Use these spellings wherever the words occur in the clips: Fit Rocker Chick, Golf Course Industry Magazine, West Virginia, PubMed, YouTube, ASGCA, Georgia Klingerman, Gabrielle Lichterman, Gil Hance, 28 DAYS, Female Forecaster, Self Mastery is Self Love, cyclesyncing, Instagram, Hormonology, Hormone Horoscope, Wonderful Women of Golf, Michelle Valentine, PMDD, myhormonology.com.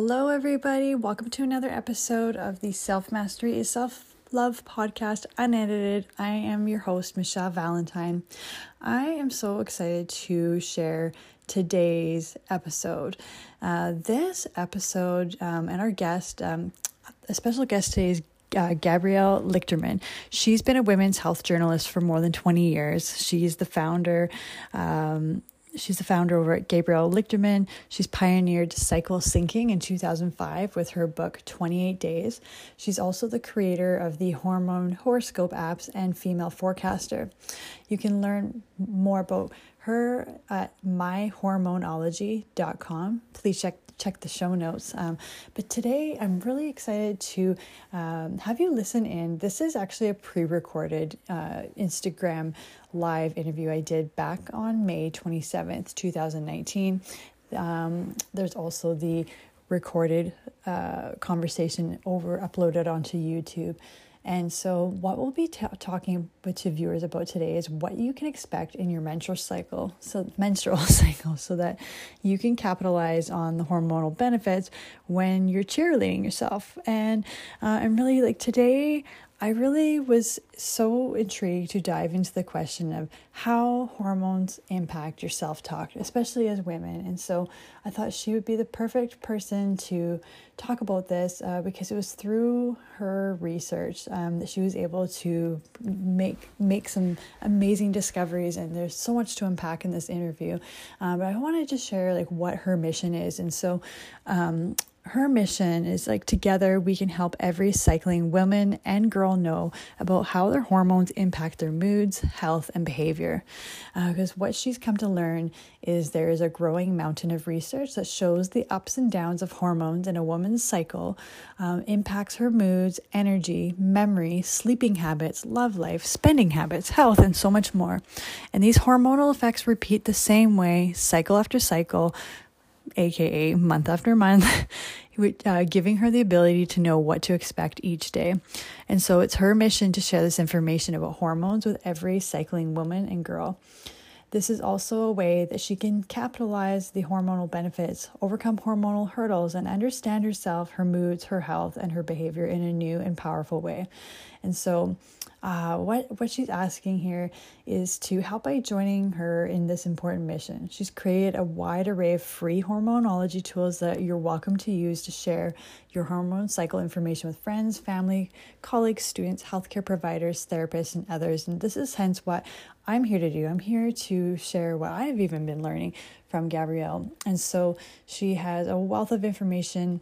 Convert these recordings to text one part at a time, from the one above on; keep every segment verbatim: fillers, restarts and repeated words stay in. Hello, everybody. Welcome to another episode of the Self Mastery is Self Love podcast, unedited. I am your host, Michelle Valentine. I am so excited to share today's episode. Uh, this episode um, and our guest, um, a special guest today is Uh, Gabrielle Lichterman. She's been a women's health journalist for more than twenty years. She's the founder, um, she's the founder over at Gabrielle Lichterman. She's pioneered cyclesyncing in two thousand five with her book, twenty-eight days. She's also the creator of the Hormone Horoscope apps and Female Forecaster. You can learn more about her at my hormonology dot com. Please check check the show notes. Um, but today I'm really excited to um, have you listen in. This is actually a pre-recorded uh, Instagram live interview I did back on May twenty-seventh, twenty nineteen. Um, there's also the recorded uh, conversation over uploaded onto YouTube. And so what we'll be t- talking to viewers about today is what you can expect in your menstrual cycle, so menstrual cycle, so that you can capitalize on the hormonal benefits when you're cheerleading yourself. And uh, I'm really like today, I really was so intrigued to dive into the question of how hormones impact your self-talk, especially as women. And so I thought she would be the perfect person to talk about this uh, because it was through her research um, that she was able to make make some amazing discoveries. And there's so much to unpack in this interview. Uh, but I wanted to share like what her mission is. And so um her mission is like, together we can help every cycling woman and girl know about how their hormones impact their moods, health, and behavior. Uh, because what she's come to learn is there is a growing mountain of research that shows the ups and downs of hormones in a woman's cycle um, impacts her moods, energy, memory, sleeping habits, love life, spending habits, health, and so much more. And these hormonal effects repeat the same way cycle after cycle, aka month after month, uh, giving her the ability to know what to expect each day. And so it's her mission to share this information about hormones with every cycling woman and girl. This is also a way that she can capitalize the hormonal benefits, overcome hormonal hurdles, and understand herself, her moods, her health, and her behavior in a new and powerful way. And so Uh, what, what she's asking here is to help by joining her in this important mission. She's created a wide array of free hormonology tools that you're welcome to use to share your hormone cycle information with friends, family, colleagues, students, healthcare providers, therapists, and others. And this is hence what I'm here to do. I'm here to share what I've even been learning from Gabrielle. And so she has a wealth of information.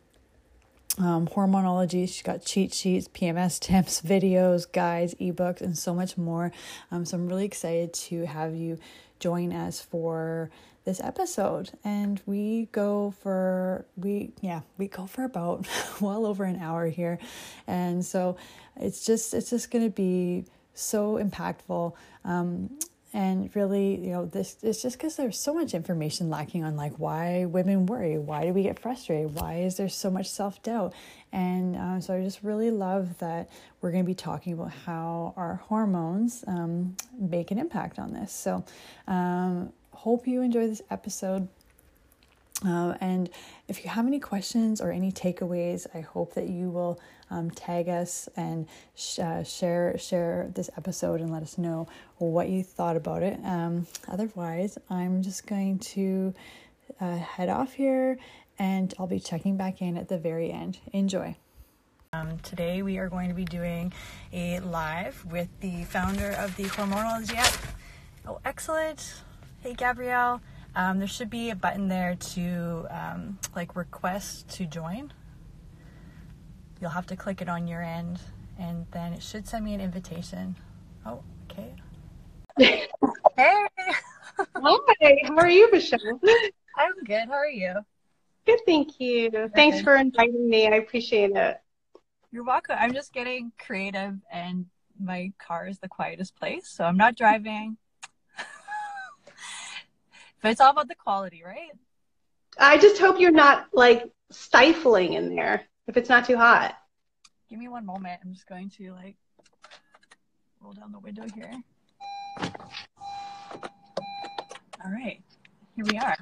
Um, hormonology, she's got cheat sheets, P M S tips, videos, guides, ebooks, and so much more. Um, so I'm really excited to have you join us for this episode. And we go for, we, yeah, we go for about well over an hour here. And so it's just, it's just going to be so impactful. Um, And really, you know, this it's just because there's so much information lacking on like why women worry, why do we get frustrated, why is there so much self-doubt? And um, so I just really love that we're going to be talking about how our hormones um, make an impact on this. So um, hope you enjoy this episode. Uh, and if you have any questions or any takeaways, I hope that you will um, tag us and sh- uh, share share this episode and let us know what you thought about it. Um, otherwise, I'm just going to uh, head off here, and I'll be checking back in at the very end. Enjoy. Um, today, we are going to be doing a live with the founder of the Hormonology app. Oh, excellent. Hey, Gabrielle. Um, there should be a button there to um, like request to join. You'll have to click it on your end, and then it should send me an invitation. Oh, okay. Hey. Hi. How are you, Michelle? I'm good. How are you? Good, thank you. Good. Thanks for inviting me. I appreciate it. You're welcome. I'm just getting creative, and my car is the quietest place, so I'm not driving. But it's all about the quality, right? I just hope you're not, like, stifling in there if it's not too hot. Give me one moment. I'm just going to, like, roll down the window here. All right. Here we are.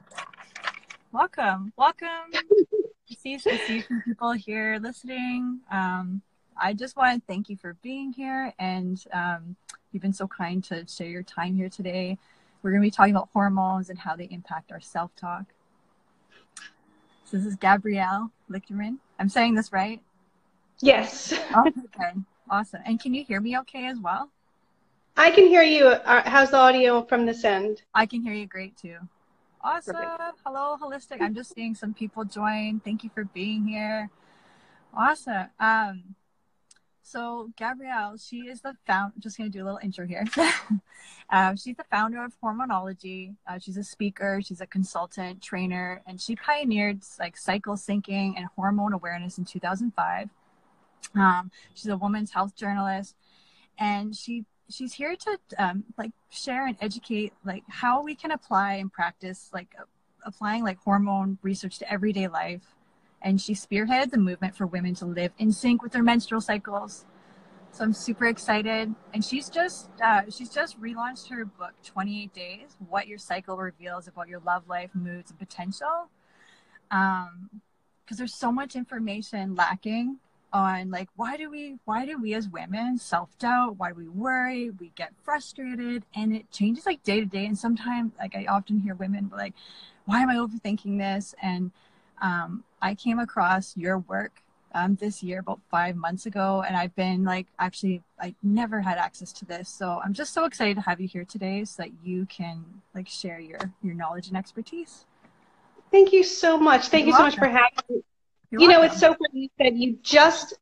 Welcome. Welcome. Season people here listening. Um, I just want to thank you for being here, and um, you've been so kind to share your time here today. We're going to be talking about hormones and how they impact our self-talk. So this is Gabrielle Lichterman. I'm saying this right? Yes. Oh, okay. Awesome. And can you hear me okay as well? I can hear you. How's the audio from this end? I can hear you great too. Awesome. Perfect. Hello, Holistic. I'm just seeing some people join. Thank you for being here. Awesome. Um, so Gabrielle, she is the founder, just going to do a little intro here. um, she's the founder of Hormonology. Uh, she's a speaker. She's a consultant, trainer, and she pioneered like cyclesyncing and hormone awareness in two thousand five. Um, she's a women's health journalist, and she She's here to um, like share and educate like how we can apply and practice like uh, applying like hormone research to everyday life. And she spearheaded the movement for women to live in sync with their menstrual cycles. So I'm super excited. And she's just uh, she's just relaunched her book, twenty-eight days, What Your Cycle Reveals About Your Love Life, Moods, and Potential. Um, because there's so much information lacking on like, why do we, why do we as women self-doubt? Why do we worry? We get frustrated, and it changes like day to day. And sometimes like I often hear women like, why am I overthinking this? And um, I came across your work um, this year, about five months ago. And I've been like, actually, I never had access to this. So I'm just so excited to have you here today so that you can like share your, your knowledge and expertise. Thank you so much. Thank You're you welcome. so much for having me. You're you know, welcome. It's so funny you said you just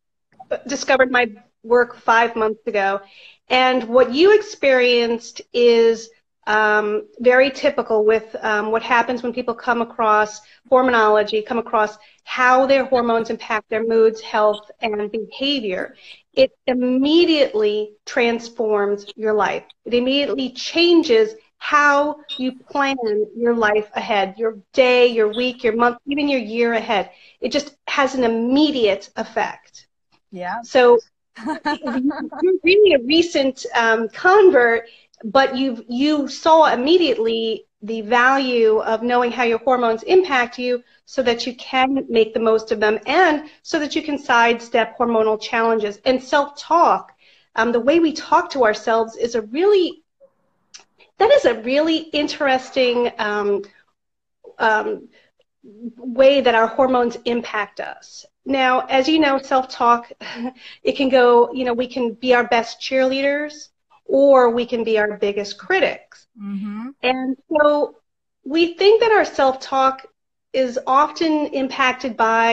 discovered my work five months ago, and what you experienced is um, very typical with um, what happens when people come across hormonology, come across how their hormones impact their moods, health, and behavior. It immediately transforms your life. It immediately changes how you plan your life ahead, your day, your week, your month, even your year ahead. It just has an immediate effect. Yeah. So you're really a recent um, convert, but you you saw immediately the value of knowing how your hormones impact you so that you can make the most of them, and so that you can sidestep hormonal challenges. And self-talk, um, the way we talk to ourselves is a really That is a really interesting um, um, way that our hormones impact us. Now, as you know, self-talk, it can go, you know, we can be our best cheerleaders or we can be our biggest critics. Mm-hmm. And so we think that our self-talk is often impacted by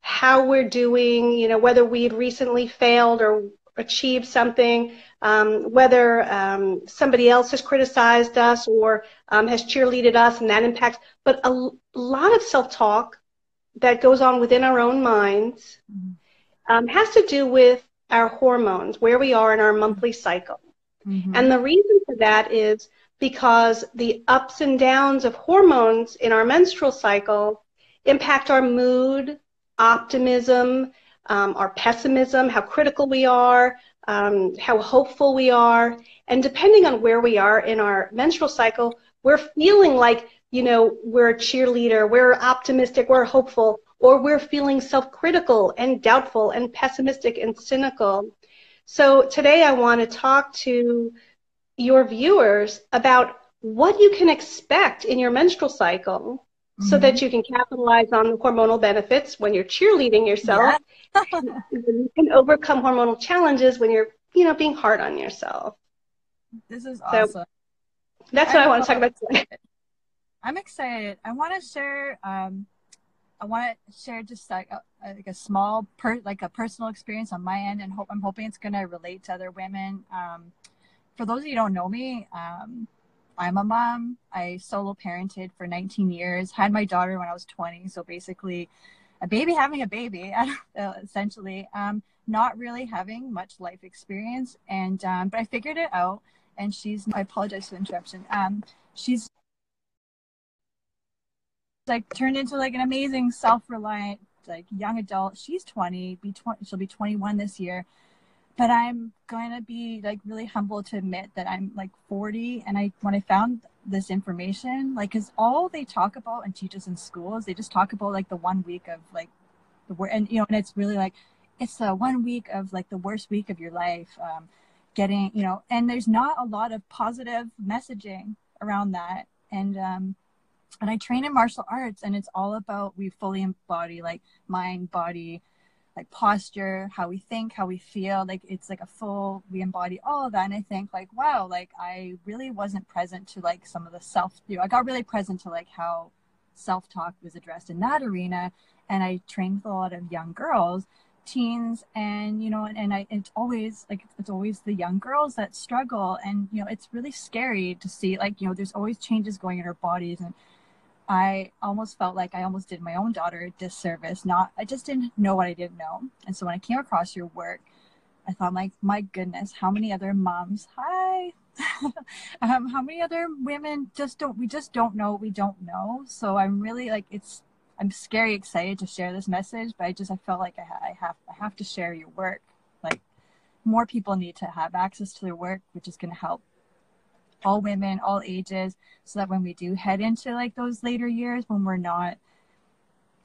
how we're doing, you know, whether we've recently failed or achieved something, um, whether um, somebody else has criticized us or um, has cheerleaded us, and that impacts. But a l lot of self-talk that goes on within our own minds um, has to do with our hormones, where we are in our monthly cycle. Mm-hmm. And the reason for that is because the ups and downs of hormones in our menstrual cycle impact our mood, optimism, Um, our pessimism, how critical we are, um, how hopeful we are. And depending on where we are in our menstrual cycle, we're feeling like, you know, we're a cheerleader, we're optimistic, we're hopeful, or we're feeling self-critical and doubtful and pessimistic and cynical. So today I want to talk to your viewers about what you can expect in your menstrual cycle. Mm-hmm. So that you can capitalize on the hormonal benefits when you're cheerleading yourself, yeah. and you can overcome hormonal challenges when you're, you know, being hard on yourself. This is awesome. So that's what I, I want to talk about today. I'm excited. I want to share. Um, I want to share just like a, like a small, per, like a personal experience on my end, and hope I'm hoping it's going to relate to other women. Um, for those of you who don't know me. Um, I'm a mom. I solo parented for nineteen years, had my daughter when I was twenty. So basically a baby having a baby, essentially, um, not really having much life experience. And, um, but I figured it out, and she's, I apologize for the interruption. Um, she's like turned into like an amazing self-reliant, like young adult. She's twenty, be twenty, she'll be twenty-one this year. But I'm going to be like really humble to admit that I'm like forty. And I, when I found this information, like, cause all they talk about and teach us in school is they just talk about like the one week of like the work. And, you know, and it's really like, it's the one week of like the worst week of your life, um, getting, you know, and there's not a lot of positive messaging around that. And, um, and I train in martial arts, and it's all about, we fully embody like mind, body, like posture, how we think, how we feel, like it's like a full, we embody all of that. And I think like, wow, like I really wasn't present to like some of the self, you know, I got really present to like how self-talk was addressed in that arena. And I trained with a lot of young girls, teens, and, you know, and, and I, it's always like, it's always the young girls that struggle. And, you know, it's really scary to see, like, you know, there's always changes going in our bodies. And I almost felt like I almost did my own daughter a disservice. Not, I just didn't know what I didn't know. And so when I came across your work, I thought, like, my goodness, how many other moms, hi, um, how many other women just don't, we just don't know what we don't know. So I'm really like, it's, I'm scary excited to share this message, but I just, I felt like I, ha- I have, I have to share your work. Like, more people need to have access to their work, which is going to help all women, all ages, so that when we do head into like those later years when we're not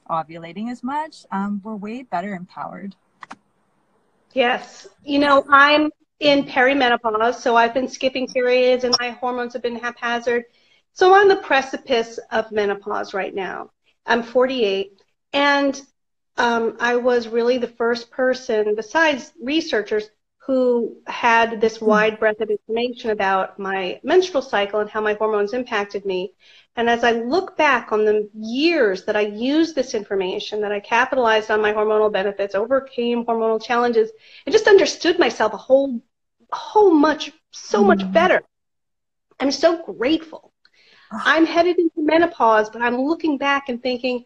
ovulating as much, um, we're way better empowered. Yes. You know, I'm in perimenopause, so I've been skipping periods and my hormones have been haphazard. So I'm on the precipice of menopause right now. I'm forty-eight, and um, I was really the first person besides researchers who had this wide breadth of information about my menstrual cycle and how my hormones impacted me. And as I look back on the years that I used this information, that I capitalized on my hormonal benefits, overcame hormonal challenges, and just understood myself a whole, a whole much, so much better. I'm so grateful. I'm headed into menopause, but I'm looking back and thinking,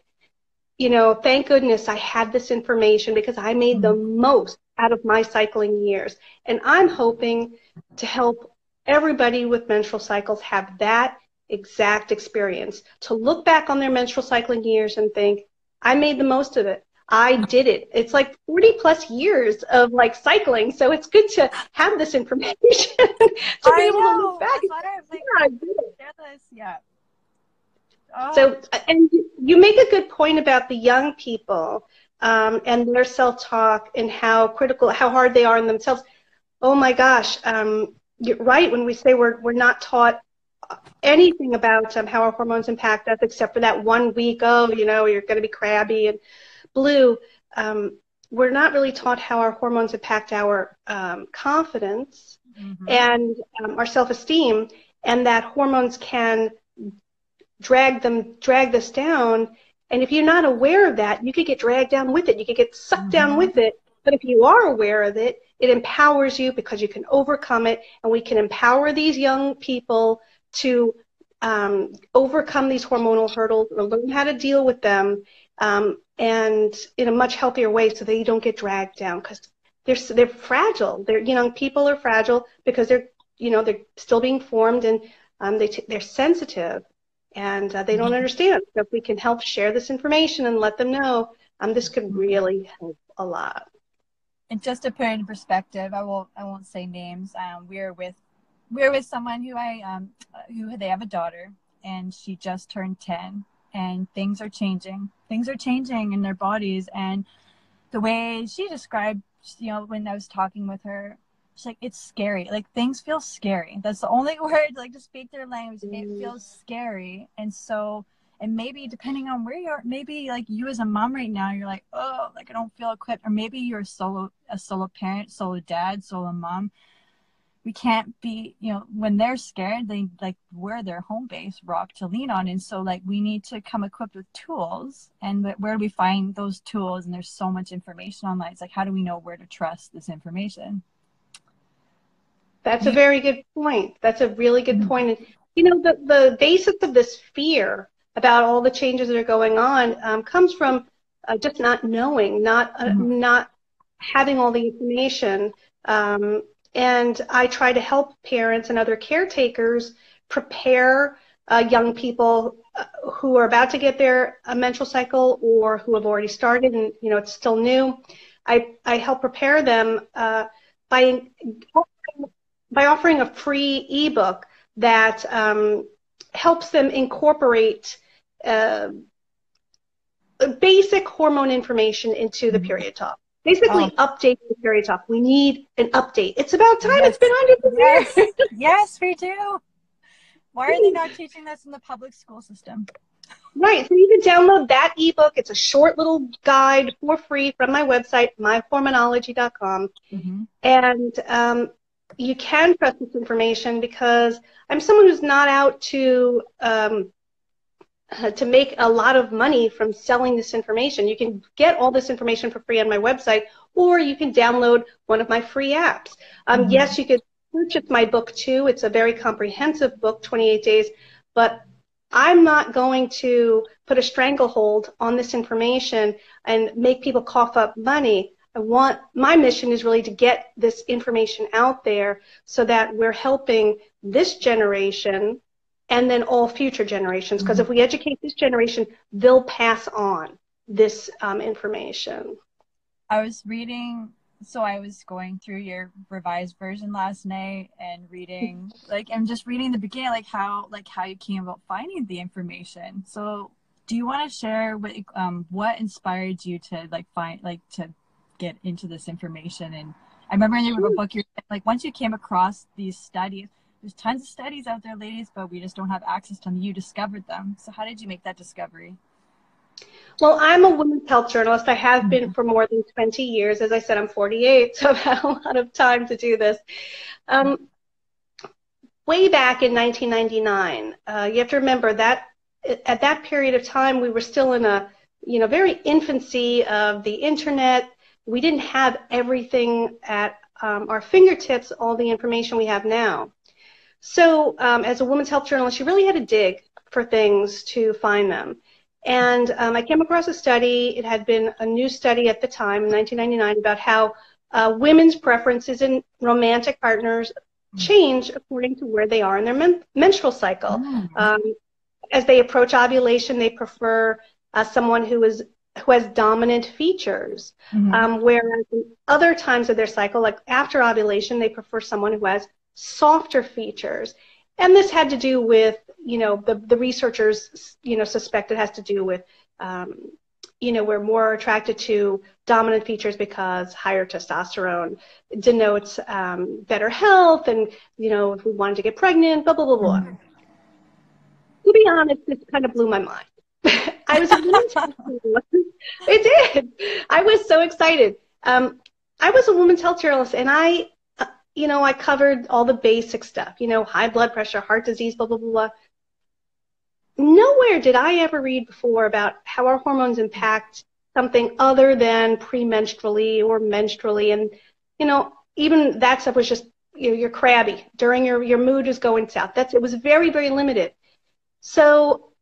you know, thank goodness I had this information, because I made the most out of my cycling years. And I'm hoping to help everybody with menstrual cycles have that exact experience, to look back on their menstrual cycling years and think, I made the most of it. I did it. It's like forty plus years of like cycling. So it's good to have this information to I be able know. to look back. I I like, yeah, I did it. Yeah. Oh. So, and you make a good point about the young people um, and their self-talk and how critical, how hard they are on themselves. Oh my gosh, um, you're right when we say we're we're not taught anything about um, how our hormones impact us, except for that one week. Oh, you know, you're going to be crabby and blue. Um, we're not really taught how our hormones impact our um, confidence mm-hmm. and um, our self-esteem, and that hormones can drag them, drag this down. And if you're not aware of that, you could get dragged down with it. You could get sucked mm-hmm. down with it. But if you are aware of it, it empowers you, because you can overcome it. And we can empower these young people to um, overcome these hormonal hurdles or learn how to deal with them um, and in a much healthier way, so they don't get dragged down, because they're, they're fragile. They're, you know, people are fragile because they're, you know, they're still being formed, and um, they t- they're sensitive. And uh, they don't understand. So if we can help share this information and let them know, um, this could really help a lot. And just to put it in perspective, I won't, I won't say names. Um, we're with, we're with someone who I, um, who they have a daughter, and she just turned ten, and things are changing. Things are changing in their bodies, and the way she described, you know, when I was talking with her, it's like, it's scary. Like, things feel scary. That's the only word, like, to speak their language. It feels scary. And so, and maybe depending on where you are, maybe like you as a mom right now, you're like, oh, like I don't feel equipped. Or maybe you're a solo, a solo parent, solo dad, solo mom. We can't be, you know, when they're scared, they like, we're their home base rock to lean on. And so like, we need to come equipped with tools. And where do we find those tools? And there's so much information online. It's like, how do we know where to trust this information? That's a very good point. That's a really good point. And, you know, the, the basis of this fear about all the changes that are going on um, comes from uh, just not knowing, not uh, mm-hmm. not having all the information. Um, and I try to help parents and other caretakers prepare uh, young people who are about to get their uh, menstrual cycle, or who have already started and, you know, it's still new. I, I help prepare them uh, by by offering a free ebook that um, helps them incorporate uh, basic hormone information into the period talk. Basically, oh. update the period talk. We need an update. It's about time. Yes. It's been one hundred years. Yes. Yes, we do. Why are they not teaching this in the public school system? Right. So you can download that ebook. It's a short little guide for free from my website, my hormonology dot com. Mm-hmm. And um, you can trust this information because I'm someone who's not out to um, uh, to make a lot of money from selling this information. You can get all this information for free on my website, or you can download one of my free apps. Um, mm-hmm. Yes, you could purchase my book too. It's a very comprehensive book, twenty-eight days, but I'm not going to put a stranglehold on this information and make people cough up money. I want, my mission is really to get this information out there so that we're helping this generation and then all future generations, because mm-hmm. if we educate this generation, they'll pass on this um, information. I was reading So I was going through your revised version last night and reading, like, I'm just reading the beginning, like how, like how you came about finding the information. So do you want to share what, um, what inspired you to like find, like to get into this information? And I remember in your book, you're like, once you came across these studies, there's tons of studies out there, ladies, but we just don't have access to them. You discovered them. So how did you make that discovery? Well, I'm a women's health journalist. I have been for more than twenty years. As I said, I'm forty-eight, so I've had a lot of time to do this. Um, way back in nineteen ninety-nine, uh, you have to remember that at that period of time, we were still in a, you know, very infancy of the internet. We didn't have everything at um, our fingertips, all the information we have now. So um, as a women's health journalist, you really had to dig for things to find them. And um, I came across a study. It had been a new study at the time, in nineteen ninety-nine, about how uh, women's preferences in romantic partners change according to where they are in their men menstrual cycle. Mm. Um, as they approach ovulation, they prefer uh, someone who is who has dominant features, mm-hmm. um, whereas in other times of their cycle, like after ovulation, they prefer someone who has softer features. And this had to do with, you know, the, the researchers, you know, suspect it has to do with, um, you know, we're more attracted to dominant features because higher testosterone denotes um, better health and, you know, if we wanted to get pregnant, blah, blah, blah, blah. Mm. To be honest, this kind of blew my mind. I was It did. I was so excited. Um, I was a women's health journalist, and I... you know, I covered all the basic stuff, you know, high blood pressure, heart disease, blah, blah, blah, blah. Nowhere did I ever read before about how our hormones impact something other than premenstrually or menstrually. And, you know, even that stuff was just, you know, you're crabby. During your, your mood is going south. That's, it was very, very limited. So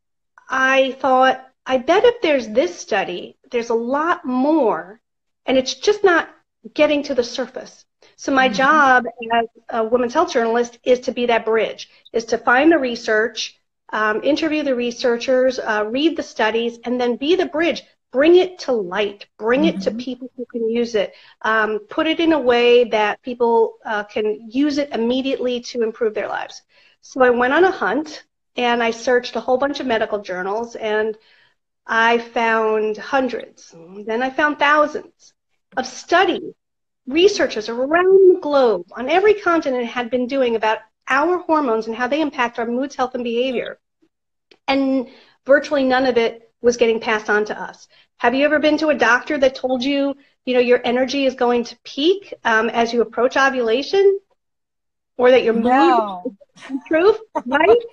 I thought, I bet if there's this study, there's a lot more, and it's just not getting to the surface. So my job as a women's health journalist is to be that bridge, is to find the research, um, interview the researchers, uh, read the studies, and then be the bridge. Bring it to light. Bring mm-hmm. it to people who can use it. Um, put it in a way that people uh, can use it immediately to improve their lives. So I went on a hunt, and I searched a whole bunch of medical journals, and I found hundreds. Then I found thousands of studies. Researchers around the globe on every continent had been doing about our hormones and how they impact our moods, health, and behavior. And virtually none of it was getting passed on to us. Have you ever been to a doctor that told you, you know, your energy is going to peak um, as you approach ovulation? Or that your mood no. improves, right?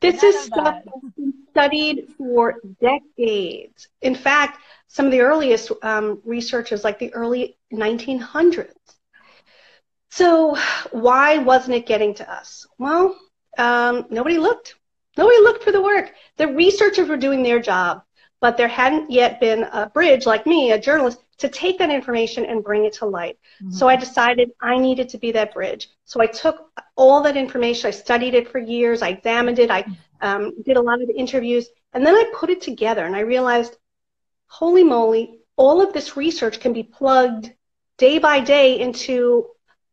This none is stuff that. that's been studied for decades. In fact, some of the earliest um, research is like the early nineteen hundreds. So why wasn't it getting to us? Well, um, nobody looked. Nobody looked for the work. The researchers were doing their job, but there hadn't yet been a bridge like me, a journalist, to take that information and bring it to light. Mm-hmm. So I decided I needed to be that bridge. So I took all that information. I studied it for years. I examined it. I um, did a lot of interviews. And then I put it together, and I realized, holy moly, all of this research can be plugged day by day into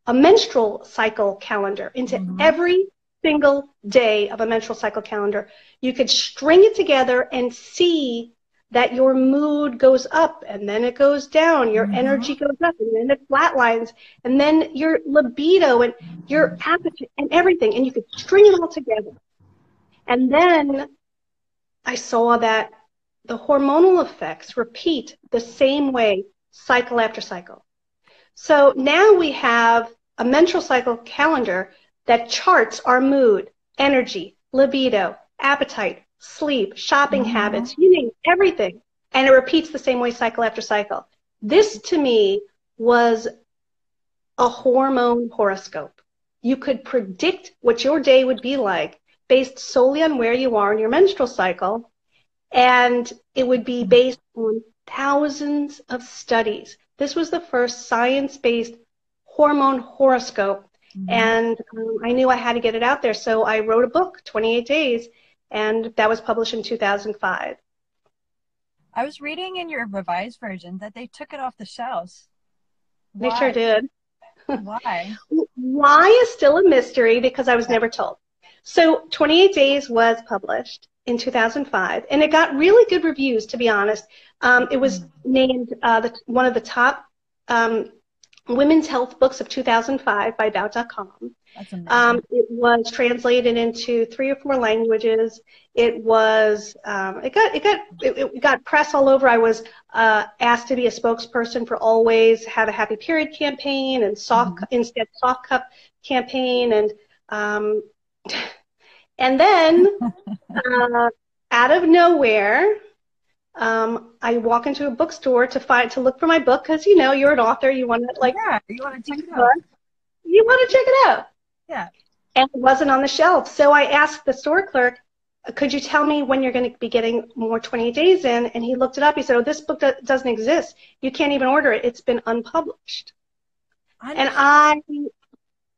a menstrual cycle calendar, into mm-hmm. every single day of a menstrual cycle calendar. You could string it together and see that your mood goes up and then it goes down, your mm-hmm. energy goes up and then it flatlines, and then your libido and your appetite and everything, and you could string it all together. And then I saw that the hormonal effects repeat the same way cycle after cycle. So now we have a menstrual cycle calendar that charts our mood, energy, libido, appetite, sleep, shopping mm-hmm. habits, eating, everything. And it repeats the same way cycle after cycle. This, to me, was a hormone horoscope. You could predict what your day would be like based solely on where you are in your menstrual cycle. And it would be based on thousands of studies. This was the first science-based hormone horoscope. Mm-hmm. And um, I knew I had to get it out there. So I wrote a book, twenty-eight days. And that was published in two thousand five. I was reading in your revised version that they took it off the shelves. Why? They sure did. Why? Why is still a mystery because I was never told. So twenty-eight days was published in two thousand five, and it got really good reviews, to be honest. Um, it was named uh, the, one of the top um, women's health books of two thousand five by bout dot com. That's amazing. Um, it was translated into three or four languages. It was um, it got it got it, it got press all over. I was uh, asked to be a spokesperson for Always Have a Happy Period campaign and soft mm-hmm. instead soft cup campaign, and um, and then uh, out of nowhere. Um, I walk into a bookstore to find to look for my book because, you know, you're an author. You want to like yeah, you want to check it out. You want to check it out. Yeah. And it wasn't on the shelf. So I asked the store clerk, could you tell me when you're going to be getting more twenty-eight days in? And he looked it up. He said, oh, this book do doesn't exist. You can't even order it. It's been unpublished. I and I,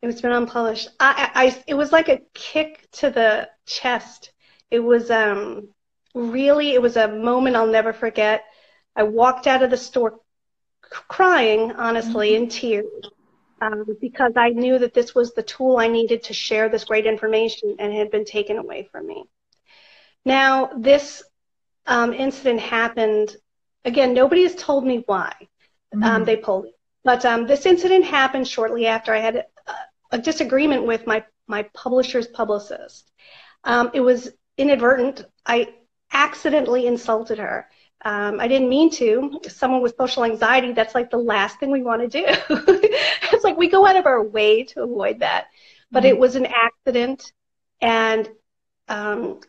it's been unpublished. I, I, it was like a kick to the chest. It was, um, really, it was a moment I'll never forget. I walked out of the store crying, honestly, mm-hmm. in tears, um, because I knew that this was the tool I needed to share this great information, and it had been taken away from me. Now, this um, incident happened, again, nobody has told me why mm-hmm. um, they pulled it. But um, this incident happened shortly after I had a, a disagreement with my, my publisher's publicist. Um, it was inadvertent. I accidentally insulted her. Um, I didn't mean to. Someone with social anxiety, that's like the last thing we want to do. It's like we go out of our way to avoid that. But mm-hmm. it was an accident, and um,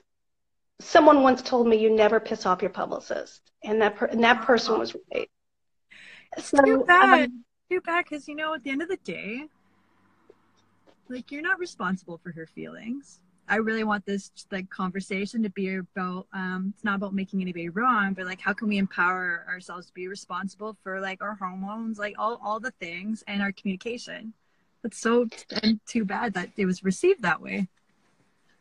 someone once told me, you never piss off your publicist. And that, per and that person was right. It's so, too bad. Um, too bad, because, you know, at the end of the day, like, you're not responsible for her feelings. I really want this like conversation to be about, um, it's not about making anybody wrong, but like, how can we empower ourselves to be responsible for like our hormones, like all, all the things, and our communication. It's so and too bad that it was received that way.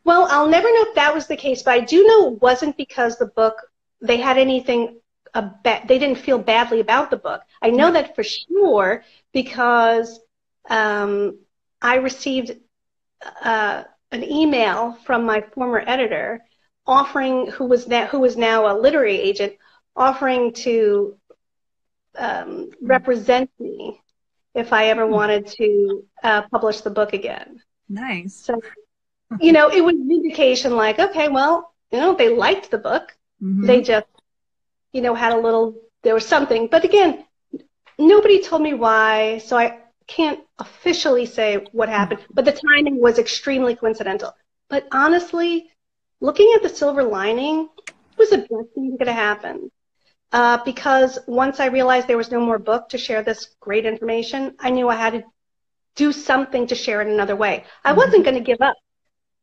Well, I'll never know if that was the case, but I do know it wasn't because the book, they had anything, about, they didn't feel badly about the book. I know that for sure because um, I received uh, an email from my former editor offering, who was now, who was now a literary agent, offering to um, represent me if I ever wanted to uh, publish the book again. Nice. So, you know, it was an indication like, okay, well, you know, they liked the book. Mm-hmm. They just, you know, had a little, there was something. But again, nobody told me why, so I can't officially say what happened, but the timing was extremely coincidental. But honestly, looking at the silver lining, it was the best thing that could have happened. Uh, because once I realized there was no more book to share this great information, I knew I had to do something to share it another way. I wasn't going to give up.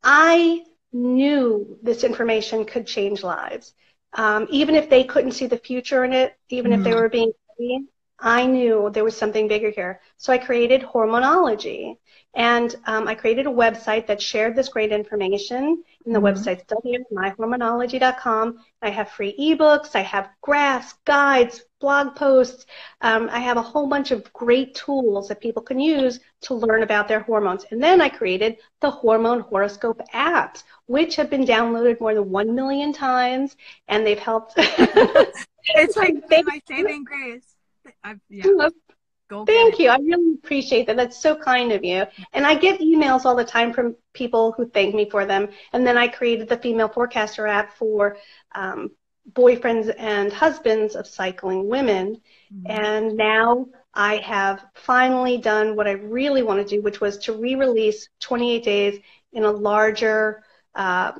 I knew this information could change lives. Um, even if they couldn't see the future in it, even if they were being seen, I knew there was something bigger here. So I created Hormonology. And um, I created a website that shared this great information. And the mm-hmm. website's still here, my hormonology dot com. I have free ebooks. I have graphs, guides, blog posts. Um, I have a whole bunch of great tools that people can use to learn about their hormones. And then I created the Hormone Horoscope apps, which have been downloaded more than one million times, and they've helped. It's like my saving grace. I've, yeah. Go Thank you. I really appreciate that. That's so kind of you. And I get emails all the time from people who thank me for them. And then I created the Female Forecaster app for um, boyfriends and husbands of cycling women. Mm-hmm. And now I have finally done what I really want to do, which was to re-release twenty-eight days in a larger, uh,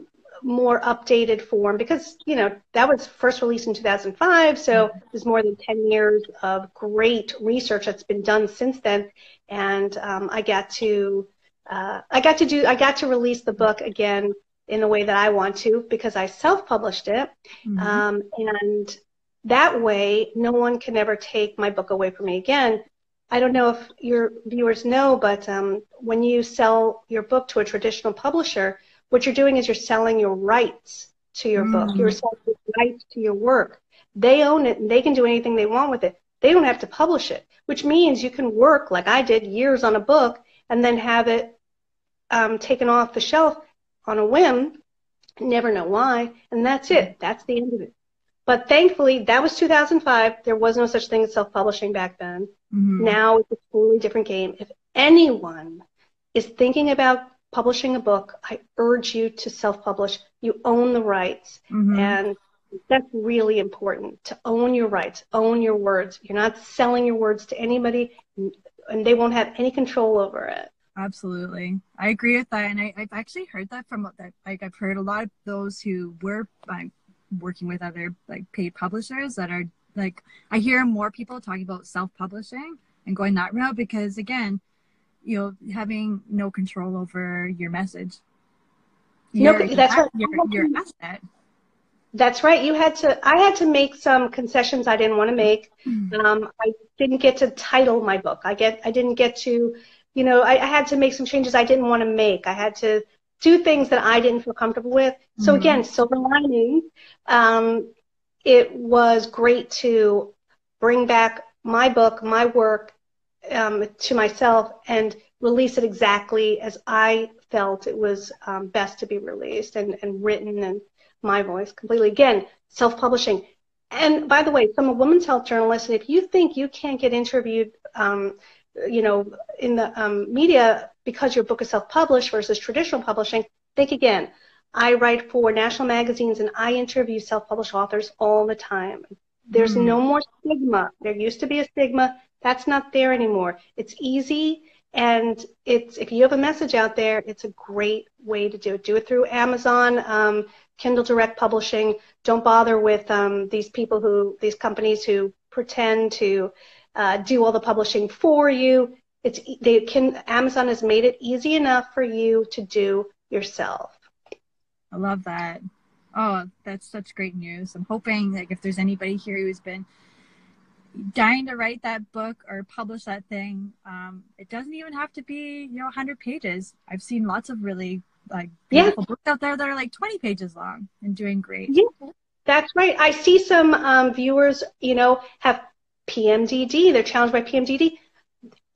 more updated form, because, you know, that was first released in two thousand five, so there's more than ten years of great research that's been done since then. And um, I got to uh, I got to do I got to release the book again in the way that I want to, because I self-published it. Mm-hmm. Um, and that way no one can ever take my book away from me again. I don't know if your viewers know, but um, when you sell your book to a traditional publisher, what you're doing is you're selling your rights to your mm. book. You're selling your rights to your work. They own it, and they can do anything they want with it. They don't have to publish it, which means you can work, like I did, years on a book and then have it um, taken off the shelf on a whim, never know why, and that's it. That's the end of it. But thankfully, that was two thousand five. There was no such thing as self-publishing back then. Mm. Now it's a totally different game. If anyone is thinking about publishing a book, I urge you to self-publish. You own the rights. Mm-hmm. And that's really important, to own your rights, own your words. You're not selling your words to anybody, and they won't have any control over it. Absolutely. I agree with that. And I, I've actually heard that from, like, I've heard a lot of those who were like, working with other like paid publishers that are like, I hear more people talking about self-publishing and going that route, because again, you know, having no control over your message. Your, no, that's right. Your, your asset. That's right. You had to. I had to make some concessions I didn't want to make. Mm-hmm. Um, I didn't get to title my book. I get. I didn't get to. You know, I, I had to make some changes I didn't want to make. I had to do things that I didn't feel comfortable with. So mm-hmm. again, silver lining. Um, it was great to bring back my book, my work, Um, to myself, and release it exactly as I felt it was um, best to be released and, and written in my voice completely. Again, self-publishing. And by the way, I'm a women's health journalist, and if you think you can't get interviewed, um, you know, in the um, media because your book is self-published versus traditional publishing, think again. I write for national magazines, and I interview self-published authors all the time. There's no more stigma. There used to be a stigma. That's not there anymore. It's easy, and it's if you have a message out there, it's a great way to do it. Do it through Amazon, um, Kindle Direct Publishing. Don't bother with um, these people who, these companies who pretend to uh, do all the publishing for you. It's they can. Amazon has made it easy enough for you to do yourself. I love that. Oh, that's such great news. I'm hoping, like, if there's anybody here who's been dying to write that book or publish that thing, um, it doesn't even have to be, you know, one hundred pages. I've seen lots of really, like, beautiful yeah. books out there that are, like, twenty pages long and doing great. Yeah, that's right. I see some um, viewers, you know, have P M D D. They're challenged by P M D D.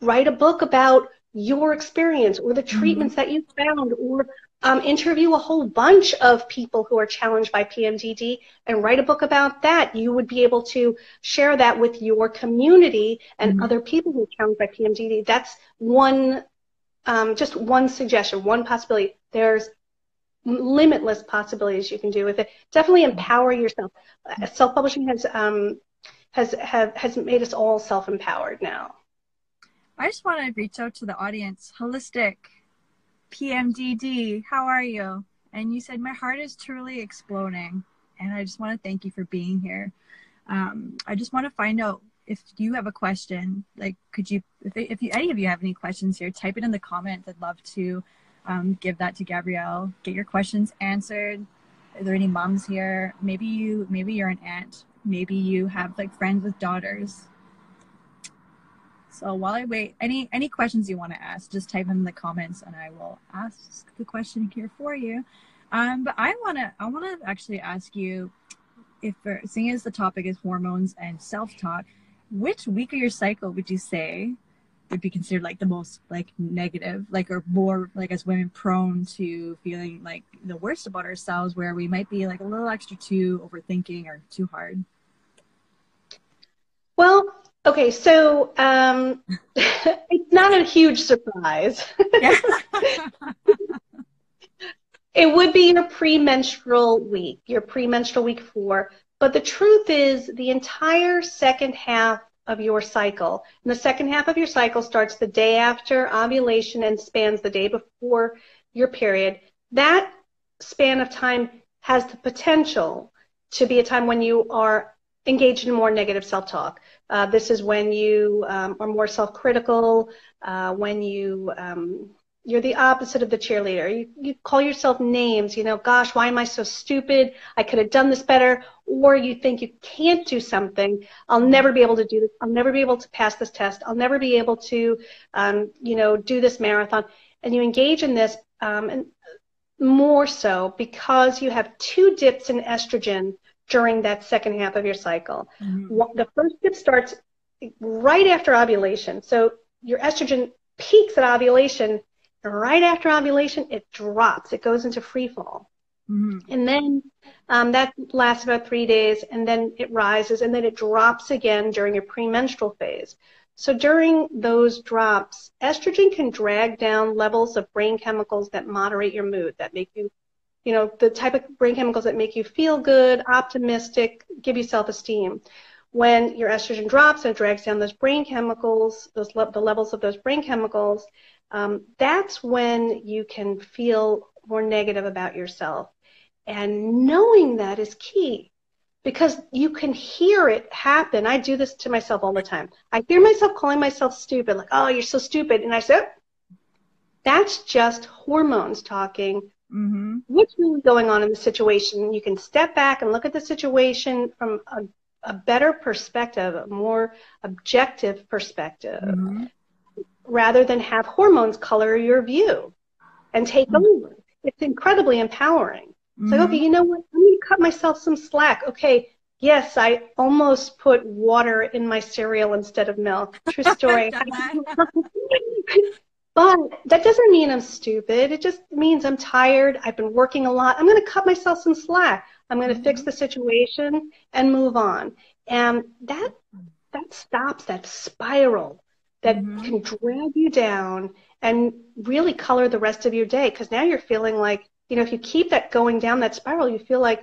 Write a book about your experience or the treatments mm-hmm. that you found, or Um, interview a whole bunch of people who are challenged by P M D D and write a book about that. You would be able to share that with your community and mm-hmm. other people who are challenged by P M D D. That's one, um, just one suggestion, one possibility. There's limitless possibilities you can do with it. Definitely empower yourself. Uh, self-publishing has, um, has, have, has made us all self-empowered now. I just want to reach out to the audience. Holistic P M D D, how are you? And you said, my heart is truly exploding, and I just want to thank you for being here. Um, I just want to find out if you have a question. Like, could you, if, if you, any of you have any questions here, type it in the comments. I'd love to um, give that to Gabrielle. Get your questions answered. Are there any moms here? Maybe you, maybe you're an aunt. Maybe you have, like, friends with daughters. So while I wait, any any questions you want to ask, just type them in the comments and I will ask the question here for you. Um, but I want to I want to actually ask you, if seeing as the topic is hormones and self-talk, which week of your cycle would you say would be considered like the most like negative, like, or more like as women prone to feeling like the worst about ourselves, where we might be like a little extra too overthinking or too hard? Well, okay, so um, it's not a huge surprise. It would be your premenstrual week, your premenstrual week four. But the truth is the entire second half of your cycle, and the second half of your cycle starts the day after ovulation and spans the day before your period, that span of time has the potential to be a time when you are engaged in more negative self-talk. Uh, this is when you um, are more self-critical, uh, when you... Um, You're the opposite of the cheerleader. You, you call yourself names, you know, gosh, why am I so stupid? I could have done this better. Or you think you can't do something. I'll never be able to do this. I'll never be able to pass this test. I'll never be able to, um, you know, do this marathon. And you engage in this um, and more so because you have two dips in estrogen during that second half of your cycle. Mm-hmm. The first dip starts right after ovulation. So your estrogen peaks at ovulation. Right after ovulation, it drops. It goes into free fall. Mm-hmm. And then um, that lasts about three days, and then it rises, and then it drops again during your premenstrual phase. So during those drops, estrogen can drag down levels of brain chemicals that moderate your mood, that make you, you know, the type of brain chemicals that make you feel good, optimistic, give you self-esteem. When your estrogen drops and drags down those brain chemicals, those le- the levels of those brain chemicals, Um, that's when you can feel more negative about yourself. And knowing that is key because you can hear it happen. I do this to myself all the time. I hear myself calling myself stupid, like, oh, you're so stupid. And I say, oh, that's just hormones talking. Mm-hmm. What's really going on in the situation? You can step back and look at the situation from a, a better perspective, a more objective perspective. Mm-hmm. Rather than have hormones color your view and take mm-hmm. over. It's incredibly empowering. It's mm-hmm. like, okay, you know what? I'm going to cut myself some slack. Okay, yes, I almost put water in my cereal instead of milk. True story. But that doesn't mean I'm stupid. It just means I'm tired. I've been working a lot. I'm going to cut myself some slack. I'm going to mm-hmm. fix the situation and move on. And that that stops that spiral that mm-hmm. can drag you down and really color the rest of your day. Because now you're feeling like, you know, if you keep that going down that spiral, you feel like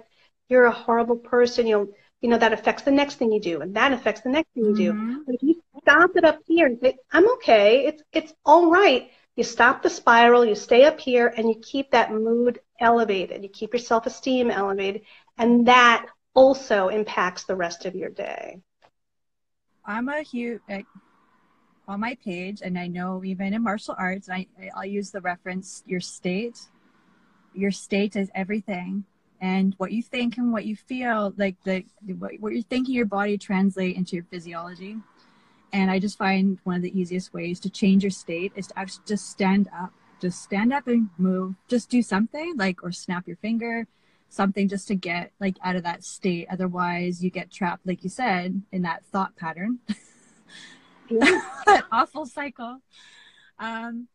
you're a horrible person. You'll, you know, that affects the next thing you do, and that affects the next thing you do. Mm-hmm. But if you stop it up here and say, I'm okay, it's, it's all right. You stop the spiral, you stay up here, and you keep that mood elevated. You keep your self-esteem elevated, and that also impacts the rest of your day. I'm a huge... I- on my page, and I know even in martial arts, I, I'll use the reference, your state, your state is everything. And what you think and what you feel, like the what, what you're thinking, your body translate into your physiology. And I just find one of the easiest ways to change your state is to actually just stand up, just stand up and move, just do something like, or snap your finger, something just to get like out of that state. Otherwise you get trapped, like you said, in that thought pattern. That awful cycle. Um,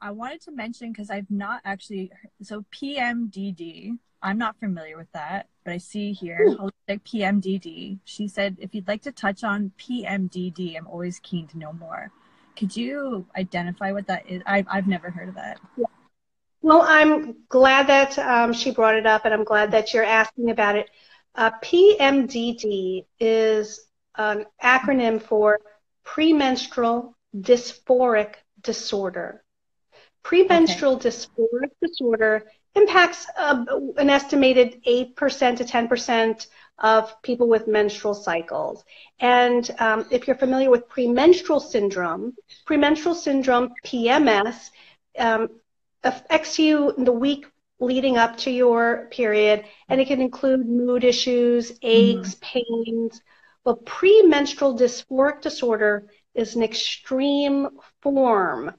I wanted to mention, because I've not actually, so P M D D, I'm not familiar with that, but I see here, holistic P M D D. She said, if you'd like to touch on P M D D, I'm always keen to know more. Could you identify what that is? I've, I've never heard of that. Yeah. Well, I'm glad that um, she brought it up, and I'm glad that you're asking about it. Uh, P M D D is an acronym for premenstrual dysphoric disorder. Premenstrual okay. dysphoric disorder impacts uh, an estimated eight percent to ten percent of people with menstrual cycles. And um, if you're familiar with premenstrual syndrome, premenstrual syndrome, P M S, um, affects you in the week leading up to your period, and it can include mood issues, aches, mm-hmm. pains. Well, premenstrual dysphoric disorder is an extreme form.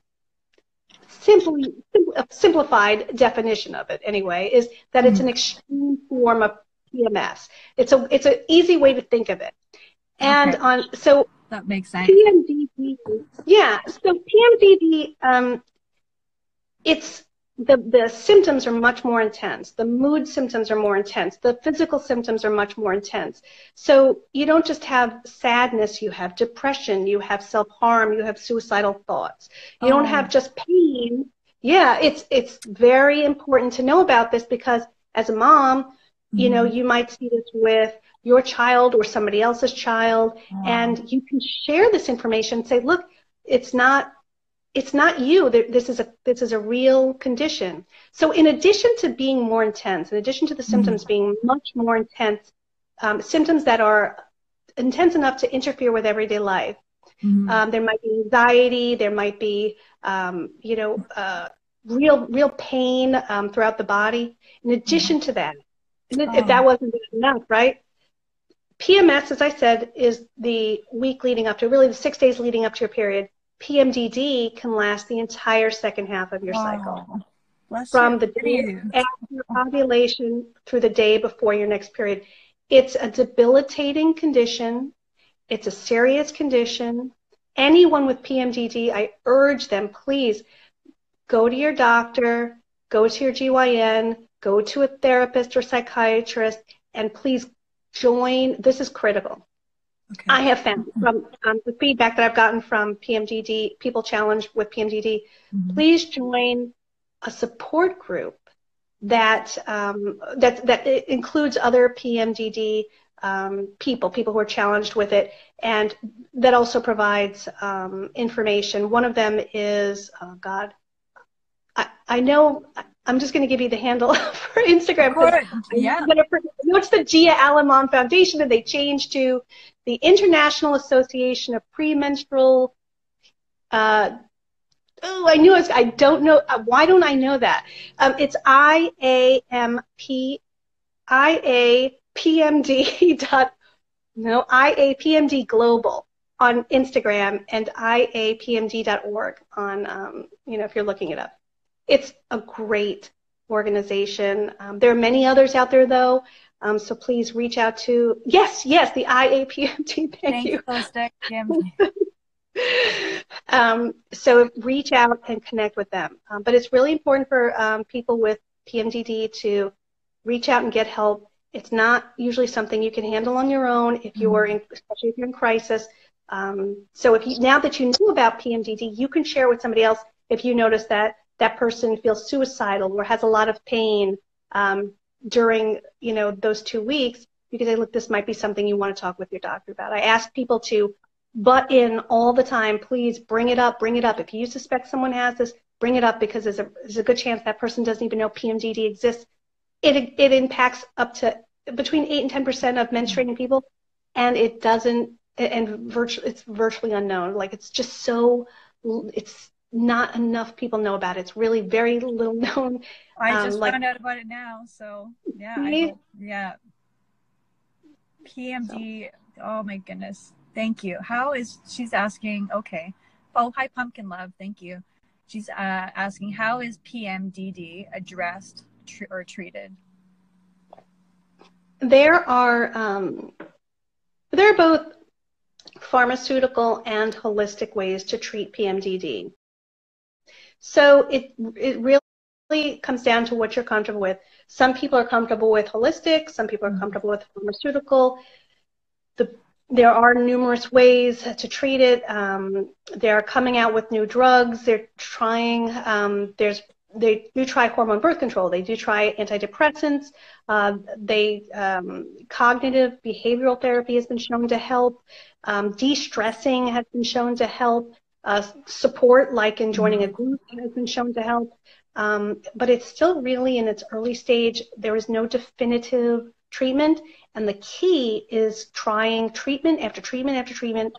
Simply, a simplified definition of it, anyway, is that it's an extreme form of P M S. It's a it's an easy way to think of it. And okay. on so that makes sense. P M D D, yeah. So P M D D, um, it's the the symptoms are much more intense. The mood symptoms are more intense. The physical symptoms are much more intense. So you don't just have sadness. You have depression. You have self harm. You have suicidal thoughts. You oh. don't have just pain. Yeah, it's it's very important to know about this because as a mom, you know, you might see this with your child or somebody else's child, wow. and you can share this information and say, look, it's not, it's not you. This is a, this is a real condition. So in addition to being more intense, in addition to the symptoms mm-hmm. being much more intense, um, symptoms that are intense enough to interfere with everyday life, mm-hmm. um, there might be anxiety, there might be, um, you know, uh, real, real pain um, throughout the body. In addition to that, And if oh. that wasn't enough, right? P M S, as I said, is the week leading up to, really the six days leading up to your period. P M D D can last the entire second half of your oh. cycle. Bless From you. the day after ovulation through the day before your next period. It's a debilitating condition. It's a serious condition. Anyone with P M D D, I urge them, please, go to your doctor, go to your G Y N, go to a therapist or psychiatrist, and please join. This is critical. Okay. I have found from um, the feedback that I've gotten from P M D D, people challenged with P M D D, mm-hmm. please join a support group that um, that, that includes other P M D D um, people, people who are challenged with it, and that also provides um, information. One of them is, oh, God, I, I know... I'm just going to give you the handle for Instagram. Yeah. It's the Gia Alamon Foundation, and they changed to the International Association of Premenstrual. Uh, oh, I knew I was. I don't know. Why don't I know that? Um, it's I A M P I A P M D dot no I A P M D Global on Instagram and I A P M D dot org on um, you know, if you're looking it up. It's a great organization. Um, there are many others out there, though, um, so please reach out to, yes, yes, the I A P M D. Thank Thanks, you. Costa, um, so reach out and connect with them. Um, but it's really important for um, people with P M D D to reach out and get help. It's not usually something you can handle on your own, if you are in, especially if you're in crisis. Um, so if you, now that you know about P M D D, you can share with somebody else if you notice that that person feels suicidal or has a lot of pain um, during, you know, those two weeks, you can say, look, this might be something you want to talk with your doctor about. I ask people to butt in all the time. Please bring it up, bring it up. If you suspect someone has this, bring it up, because there's a, there's a good chance that person doesn't even know P M D D exists. It, it impacts up to between eight and ten percent of menstruating people, and it doesn't, and virtu- it's virtually unknown. Like, it's just so, it's, not enough people know about it. It's really very little known. I just um, like, found out about it now, so yeah, I, yeah. P M D. So. Oh my goodness. Thank you. How is she's asking? Okay. Oh, hi, Pumpkin Love. Thank you. She's uh, asking, how is P M D D addressed tr or treated? There are um, there are both pharmaceutical and holistic ways to treat P M D D. So it, it really comes down to what you're comfortable with. Some people are comfortable with holistic. Some people are comfortable with pharmaceutical. The, there are numerous ways to treat it. Um, they're coming out with new drugs. They're trying, um, there's, they do try hormone birth control. They do try antidepressants. Uh, they, um, cognitive behavioral therapy has been shown to help. Um, de-stressing has been shown to help. Uh, support, like in joining a group, has been shown to help, um, but it's still really in its early stage. There is no definitive treatment, and the key is trying treatment after treatment after treatment.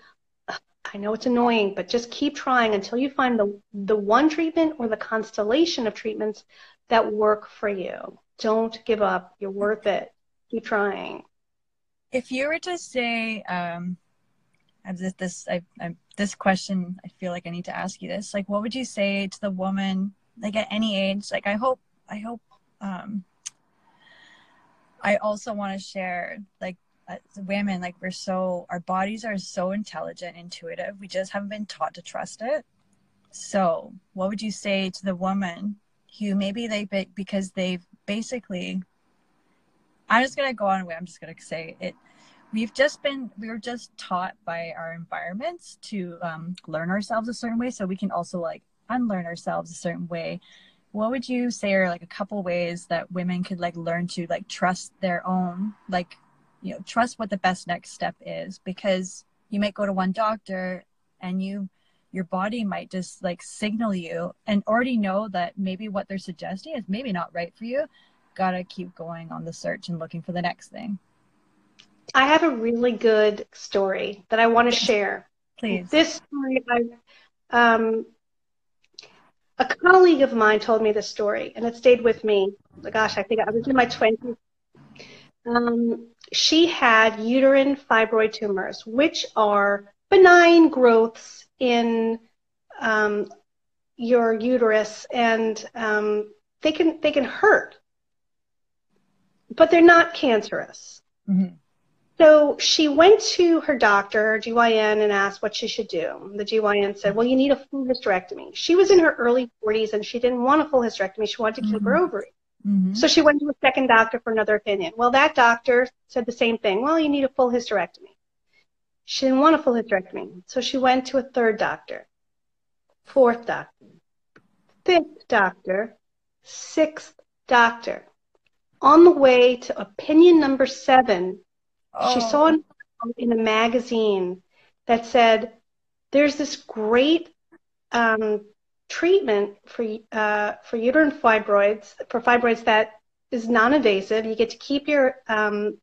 I know it's annoying, but just keep trying until you find the, the one treatment or the constellation of treatments that work for you. Don't give up. You're worth it. Keep trying. If you were to say... Um... I've this, this I, I this question, I feel like I need to ask you this. Like, what would you say to the woman, like at any age? Like, I hope, I hope, um, I also want to share, like, as women, like we're so, our bodies are so intelligent, intuitive. We just haven't been taught to trust it. So what would you say to the woman who maybe they, because they've basically, I'm just going to go on away. I'm just going to say it. We've just been, we were just taught by our environments to um, learn ourselves a certain way. So we can also like unlearn ourselves a certain way. What would you say are like a couple ways that women could like learn to like trust their own, like, you know, trust what the best next step is? Because you might go to one doctor and you, your body might just like signal you and already know that maybe what they're suggesting is maybe not right for you. Gotta keep going on the search and looking for the next thing. I have a really good story that I want to share. Please. This story, I, um, a colleague of mine told me this story and it stayed with me. Oh, gosh, I think I was in my twenties. Um, she had uterine fibroid tumors, which are benign growths in um, your uterus, and um, they can they can hurt, but they're not cancerous. Mm-hmm. So she went to her doctor, G Y N, and asked what she should do. The G Y N said, well, you need a full hysterectomy. She was in her early forties, and she didn't want a full hysterectomy. She wanted to keep mm-hmm. her ovaries. Mm-hmm. So she went to a second doctor for another opinion. Well, that doctor said the same thing. Well, you need a full hysterectomy. She didn't want a full hysterectomy. So she went to a third doctor, fourth doctor, fifth doctor, sixth doctor. On the way to opinion number seven, oh. She saw an article in a magazine that said there's this great um, treatment for uh, for uterine fibroids, for fibroids that is non-invasive. You get to keep your, um,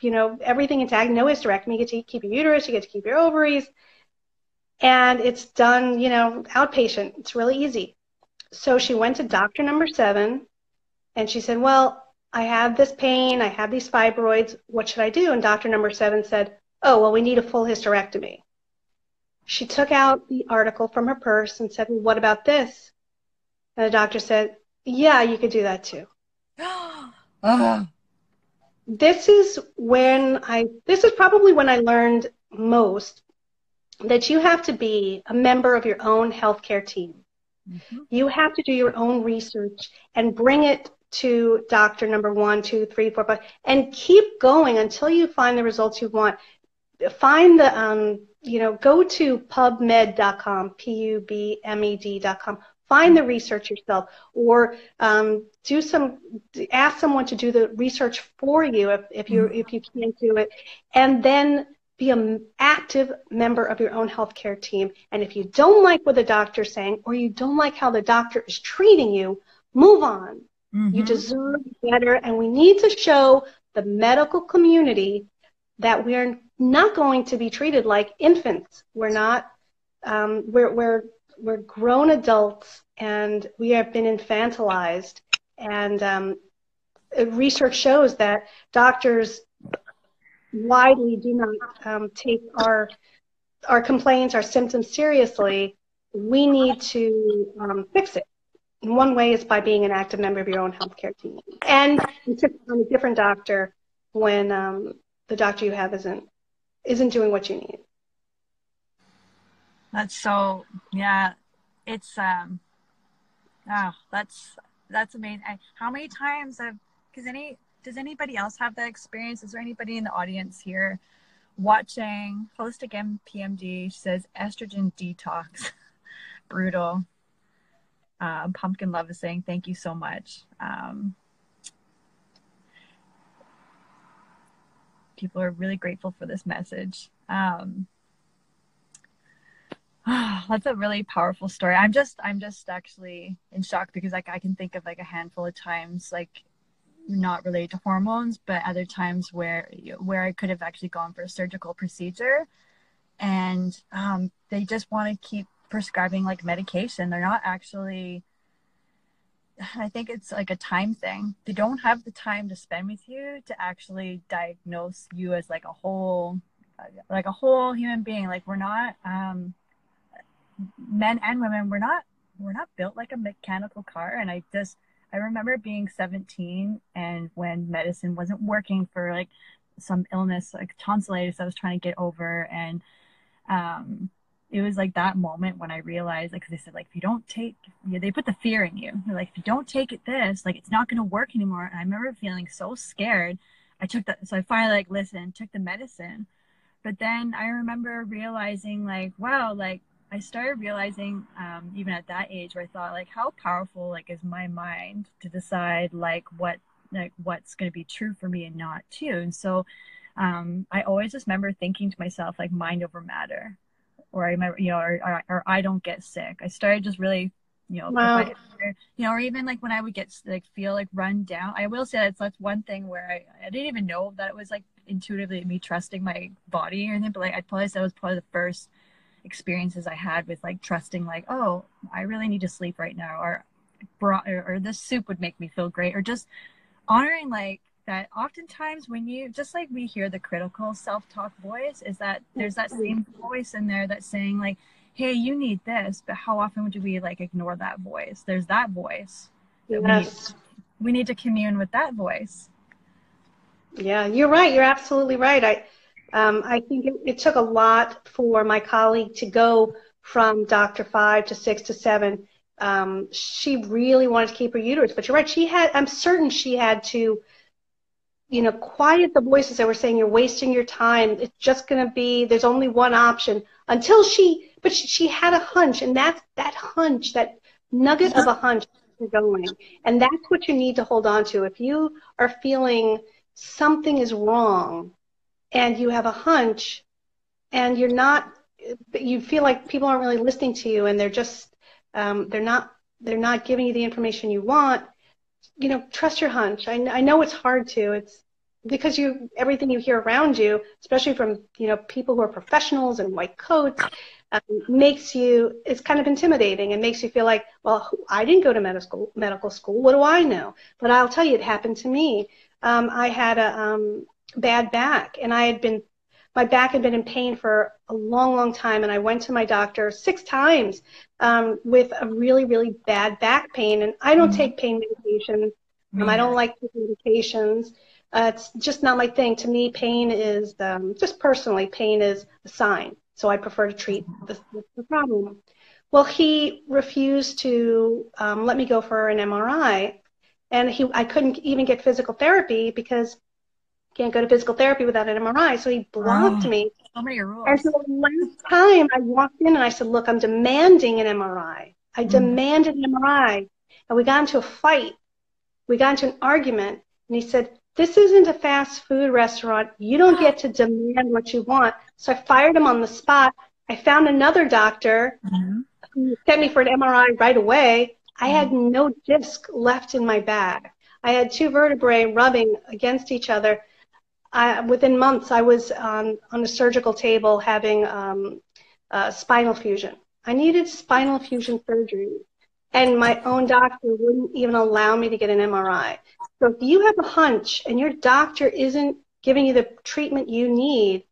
you know, everything intact, no hysterectomy. You get to keep your uterus, you get to keep your ovaries, and it's done, you know, outpatient. It's really easy. So she went to doctor number seven, and she said, well, I have this pain, I have these fibroids, what should I do? And doctor number seven said, oh, well, we need a full hysterectomy. She took out the article from her purse and said, well, what about this? And the doctor said, yeah, you could do that too. uh-huh. This is when I, this is probably when I learned most that you have to be a member of your own healthcare team. Mm-hmm. You have to do your own research and bring it to doctor number one, two, three, four, five, and keep going until you find the results you want. Find the, um, you know, go to pub med dot com, P U B M E D dot com. Find the research yourself, or um, do some, ask someone to do the research for you if, if you mm-hmm. if you can't do it, and then be an active member of your own healthcare team. And if you don't like what the doctor's saying, or you don't like how the doctor is treating you, move on. Mm-hmm. You deserve better, and we need to show the medical community that we're not going to be treated like infants. We're not. Um, we're we're we're grown adults, and we have been infantilized. And um, research shows that doctors widely do not um, take our our complaints, our symptoms seriously. We need to um, fix it. And one way is by being an active member of your own healthcare team, and you took on a different doctor when um, the doctor you have isn't isn't doing what you need. That's so, yeah. It's um, oh, that's that's amazing. I, how many times have? Because any does anybody else have that experience? Is there anybody in the audience here watching? Holistic M P M D says estrogen detox, brutal. Uh, Pumpkin Love is saying, thank you so much. Um, people are really grateful for this message. Um, oh, that's a really powerful story. I'm just, I'm just actually in shock because like I can think of like a handful of times, like not related to hormones, but other times where, where I could have actually gone for a surgical procedure, and um, they just want to keep prescribing like medication. They're not actually, I think it's like a time thing. They don't have the time to spend with you to actually diagnose you as like a whole like a whole human being. Like we're not, um, men and women, we're not, we're not built like a mechanical car. And I just, I remember being seventeen and when medicine wasn't working for like some illness, like tonsillitis I was trying to get over. And, um, it was like that moment when I realized, like, cause they said, like, if you don't take, you know, they put the fear in you. They're like, if you don't take it this, like, it's not going to work anymore. And I remember feeling so scared. I took that. So I finally like listened, took the medicine. But then I remember realizing like, wow, like I started realizing um, even at that age where I thought like, how powerful like is my mind to decide like what, like what's going to be true for me and not too. And so um, I always just remember thinking to myself, like mind over matter. Or I remember, you know, or, or, or I don't get sick. I started just really, you know, wow. I, you know, or even like when I would get like feel like run down. I will say that's that's one thing where I, I didn't even know that it was like intuitively me trusting my body or anything. But like I probably said that was probably the first experiences I had with like trusting, like, oh, I really need to sleep right now, or or, or this soup would make me feel great, or just honoring like that. Oftentimes when you just like we hear the critical self-talk voice is that there's that same voice in there that's saying like, hey, you need this, but how often do we like ignore that voice? There's that voice that yes. we, we need to commune with that voice. Yeah, you're right. You're absolutely right. I um, I think it, it took a lot for my colleague to go from Doctor Five to Six to Seven. Um, she really wanted to keep her uterus, but you're right. She had, I'm certain she had to, you know, quiet the voices that were saying you're wasting your time. It's just going to be, there's only one option until she, but she, she had a hunch, and that's that hunch, that nugget of a hunch is going. And that's what you need to hold on to. If you are feeling something is wrong and you have a hunch and you're not, you feel like people aren't really listening to you and they're just, um, they're not, they're not giving you the information you want, you know, trust your hunch. I, I know it's hard to. It's because you everything you hear around you, especially from, you know, people who are professionals in white coats, um, makes you, it's kind of intimidating and makes you feel like, well, I didn't go to medical medical school. What do I know? But I'll tell you, it happened to me. Um, I had a um, bad back, and I had been, my back had been in pain for a long, long time, and I went to my doctor six times um, with a really, really bad back pain. And I don't mm-hmm. take pain medication. Um, I don't like medications. Uh, it's just not my thing. To me, pain is, um, just personally, pain is a sign. So I prefer to treat the, the problem. Well, he refused to um, let me go for an M R I, and he, I couldn't even get physical therapy because can't go to physical therapy without an M R I. So he blocked oh, me. So many rules. And so the last time I walked in and I said, look, I'm demanding an M R I. I mm. demanded an M R I. And we got into a fight. We got into an argument. And he said, this isn't a fast food restaurant. You don't get to demand what you want. So I fired him on the spot. I found another doctor mm-hmm. who sent me for an M R I right away. I mm. had no disc left in my back. I had two vertebrae rubbing against each other. I, within months, I was um, on a surgical table having um, uh, spinal fusion. I needed spinal fusion surgery, and my own doctor wouldn't even allow me to get an M R I. So if you have a hunch and your doctor isn't giving you the treatment you need,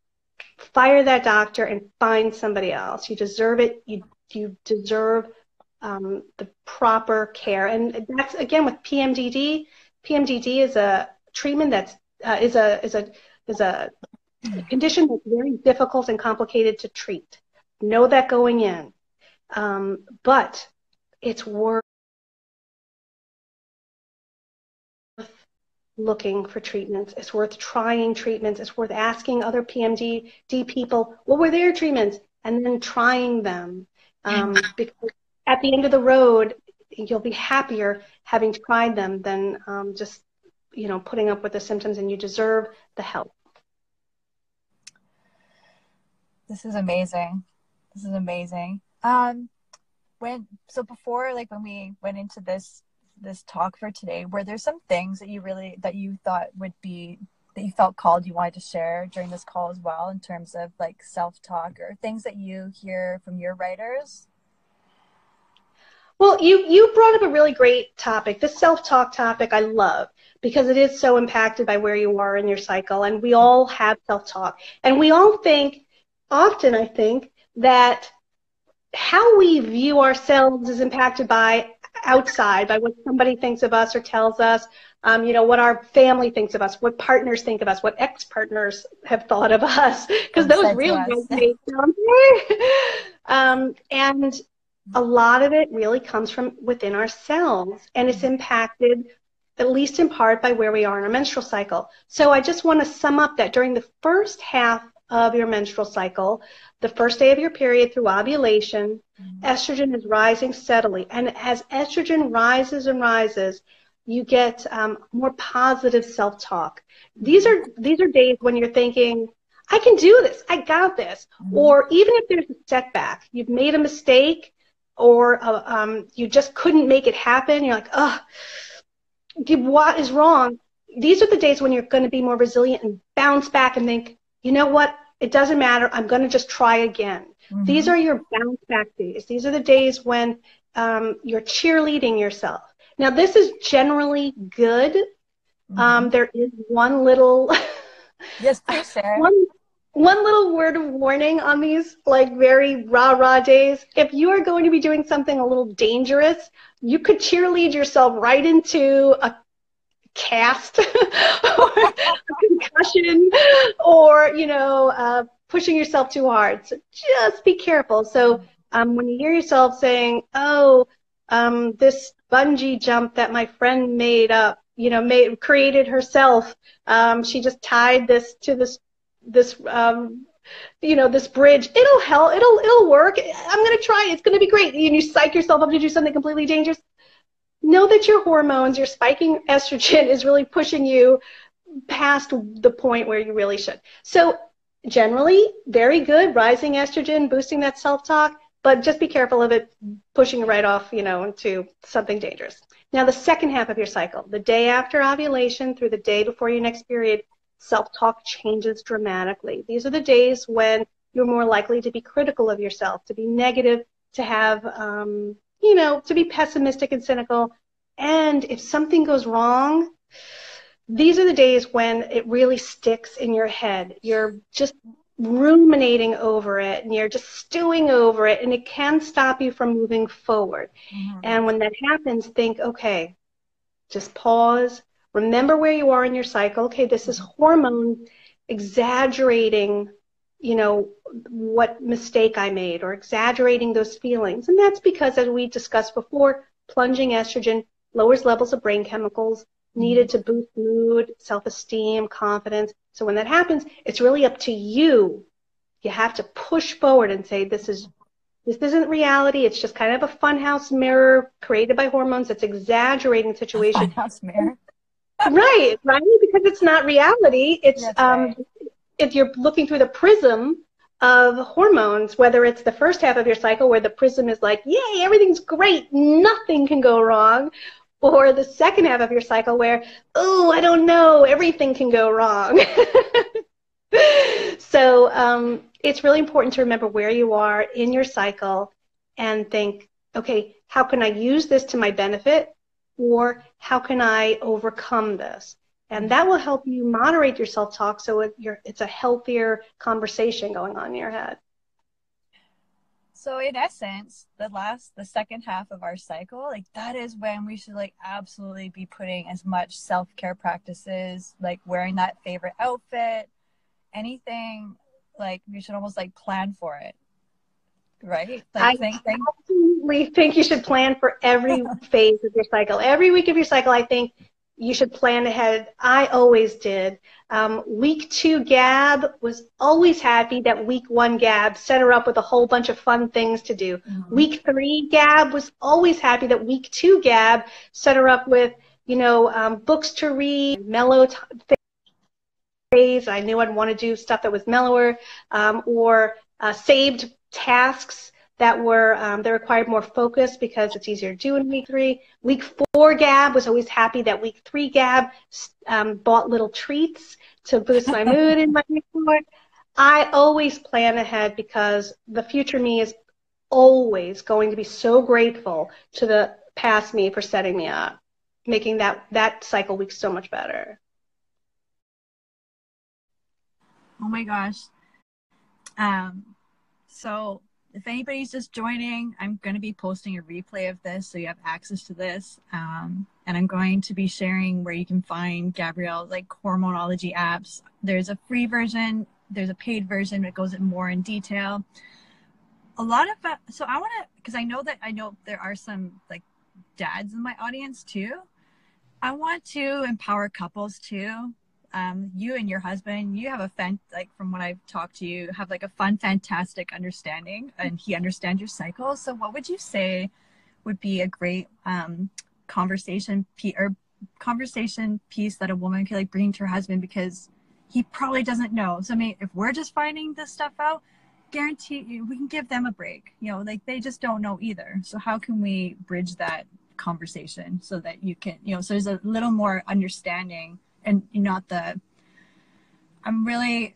fire that doctor and find somebody else. You deserve it. You, you deserve um, the proper care. And that's, again, with P M D D. P M D D is a treatment that's Uh, is a is a is a condition that's very difficult and complicated to treat. Know that going in, um, but it's worth looking for treatments. It's worth trying treatments. It's worth asking other P M D D people what were their treatments and then trying them. Um, because at the end of the road, you'll be happier having tried them than um, just, you know, putting up with the symptoms, and you deserve the help. This is amazing. This is amazing. Um, when, so before, like when we went into this, this talk for today, were there some things that you really, that you thought would be, that you felt called you wanted to share during this call as well, in terms of like self-talk or things that you hear from your writers? Well, you, you brought up a really great topic. The self-talk topic I love because it is so impacted by where you are in your cycle, and we all have self-talk. And we all think, often I think, that how we view ourselves is impacted by outside, by what somebody thinks of us or tells us, um, you know, what our family thinks of us, what partners think of us, what ex-partners have thought of us, because those really resonate, don't they? um, and a lot of it really comes from within ourselves, and it's impacted at least in part by where we are in our menstrual cycle. So I just want to sum up that during the first half of your menstrual cycle, the first day of your period through ovulation, mm-hmm. estrogen is rising steadily. And as estrogen rises and rises, you get um, more positive self-talk. These are, these are days when you're thinking, I can do this, I got this. Mm-hmm. Or even if there's a setback, you've made a mistake, or uh, um, you just couldn't make it happen, you're like, oh, what is wrong? These are the days when you're going to be more resilient and bounce back and think, you know what, it doesn't matter, I'm going to just try again. Mm-hmm. These are your bounce back days. These are the days when um, you're cheerleading yourself. Now, this is generally good. Mm-hmm. Um, there is one little, yes, please, Sarah. one, one little word of warning on these, like, very rah-rah days. If you are going to be doing something a little dangerous, you could cheerlead yourself right into a cast or concussion, or, you know, uh, pushing yourself too hard. So just be careful. So um, when you hear yourself saying, oh, um, this bungee jump that my friend made up, you know, made, created herself, um, she just tied this to this, this um, you know, this bridge, it'll help, it'll, it'll work, I'm going to try, it's going to be great. And you psych yourself up to do something completely dangerous. Know that your hormones, your spiking estrogen is really pushing you past the point where you really should. So generally, very good, rising estrogen, boosting that self-talk, but just be careful of it pushing right off, you know, into something dangerous. Now, the second half of your cycle, the day after ovulation through the day before your next period, self-talk changes dramatically. These are the days when you're more likely to be critical of yourself, to be negative, to have, um, you know, to be pessimistic and cynical. And if something goes wrong, these are the days when it really sticks in your head. You're just ruminating over it, and you're just stewing over it, and it can stop you from moving forward. Mm-hmm. And when that happens, think, okay, just pause, remember where you are in your cycle. Okay, this is hormone exaggerating, you know, what mistake I made, or exaggerating those feelings. And that's because, as we discussed before, plunging estrogen lowers levels of brain chemicals needed to boost mood, self-esteem, confidence. So when that happens, it's really up to you. You have to push forward and say, this is, this isn't reality. It's just kind of a funhouse mirror created by hormones that's exaggerating the situation. Funhouse mirror. Right, right, because it's not reality. It's, that's um. Right. If you're looking through the prism of hormones, whether it's the first half of your cycle where the prism is like, yay, everything's great, nothing can go wrong, or the second half of your cycle where, oh, I don't know, everything can go wrong. So um, it's really important to remember where you are in your cycle and think, okay, how can I use this to my benefit, or how can I overcome this? And that will help you moderate your self-talk, so it, you're, it's a healthier conversation going on in your head. So in essence, the last, the second half of our cycle, like, that is when we should, like, absolutely be putting as much self-care practices, like wearing that favorite outfit, anything, like, we should almost, like, plan for it, right? Like, I think, think absolutely think you should plan for every phase of your cycle. Every week of your cycle, I think, you should plan ahead. I always did. Um, week two Gab was always happy that week one Gab set her up with a whole bunch of fun things to do. Mm-hmm. Week three Gab was always happy that week two Gab set her up with, you know, um, books to read, mellow phase. I knew I'd want to do stuff that was mellower, um, or uh, saved tasks that were, um, they required more focus because it's easier to do in week three. Week four Gab was always happy that week three Gab um, bought little treats to boost my mood in my week four. I always plan ahead because the future me is always going to be so grateful to the past me for setting me up, making that, that cycle week so much better. Oh my gosh. Um, so if anybody's just joining, I'm going to be posting a replay of this, so you have access to this. Um, and I'm going to be sharing where you can find Gabrielle's like Hormonology apps. There's a free version. There's a paid version that goes in more in detail. A lot of, uh, so I want to, because I know that I know there are some like dads in my audience too. I want to empower couples too. Um, you and your husband, you have a fan, like from what I've talked to you, have like a fun, fantastic understanding, and he understands your cycle. So what would you say would be a great um, conversation pe- or conversation piece that a woman could like bring to her husband, because he probably doesn't know. So I mean, if we're just finding this stuff out, guarantee you, we can give them a break, you know, like they just don't know either. So how can we bridge that conversation so that you can, you know, so there's a little more understanding. And not the, I'm really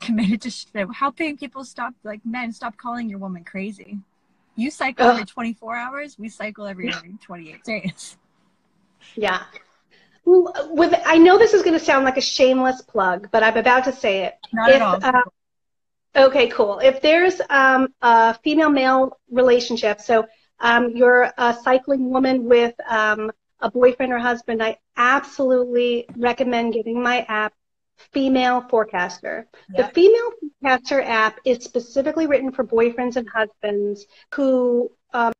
committed to sh- helping people stop, like men, stop calling your woman crazy. You cycle Ugh. every twenty-four hours. We cycle every, yeah. every twenty-eight days. Yeah. With, I know this is going to sound like a shameless plug, but I'm about to say it. Not if, at all. Um, okay, cool. If there's um, a female-male relationship, so um, you're a cycling woman with um, a boyfriend or husband, I absolutely recommend getting my app, Female Forecaster. Yep. The Female Forecaster app is specifically written for boyfriends and husbands who um,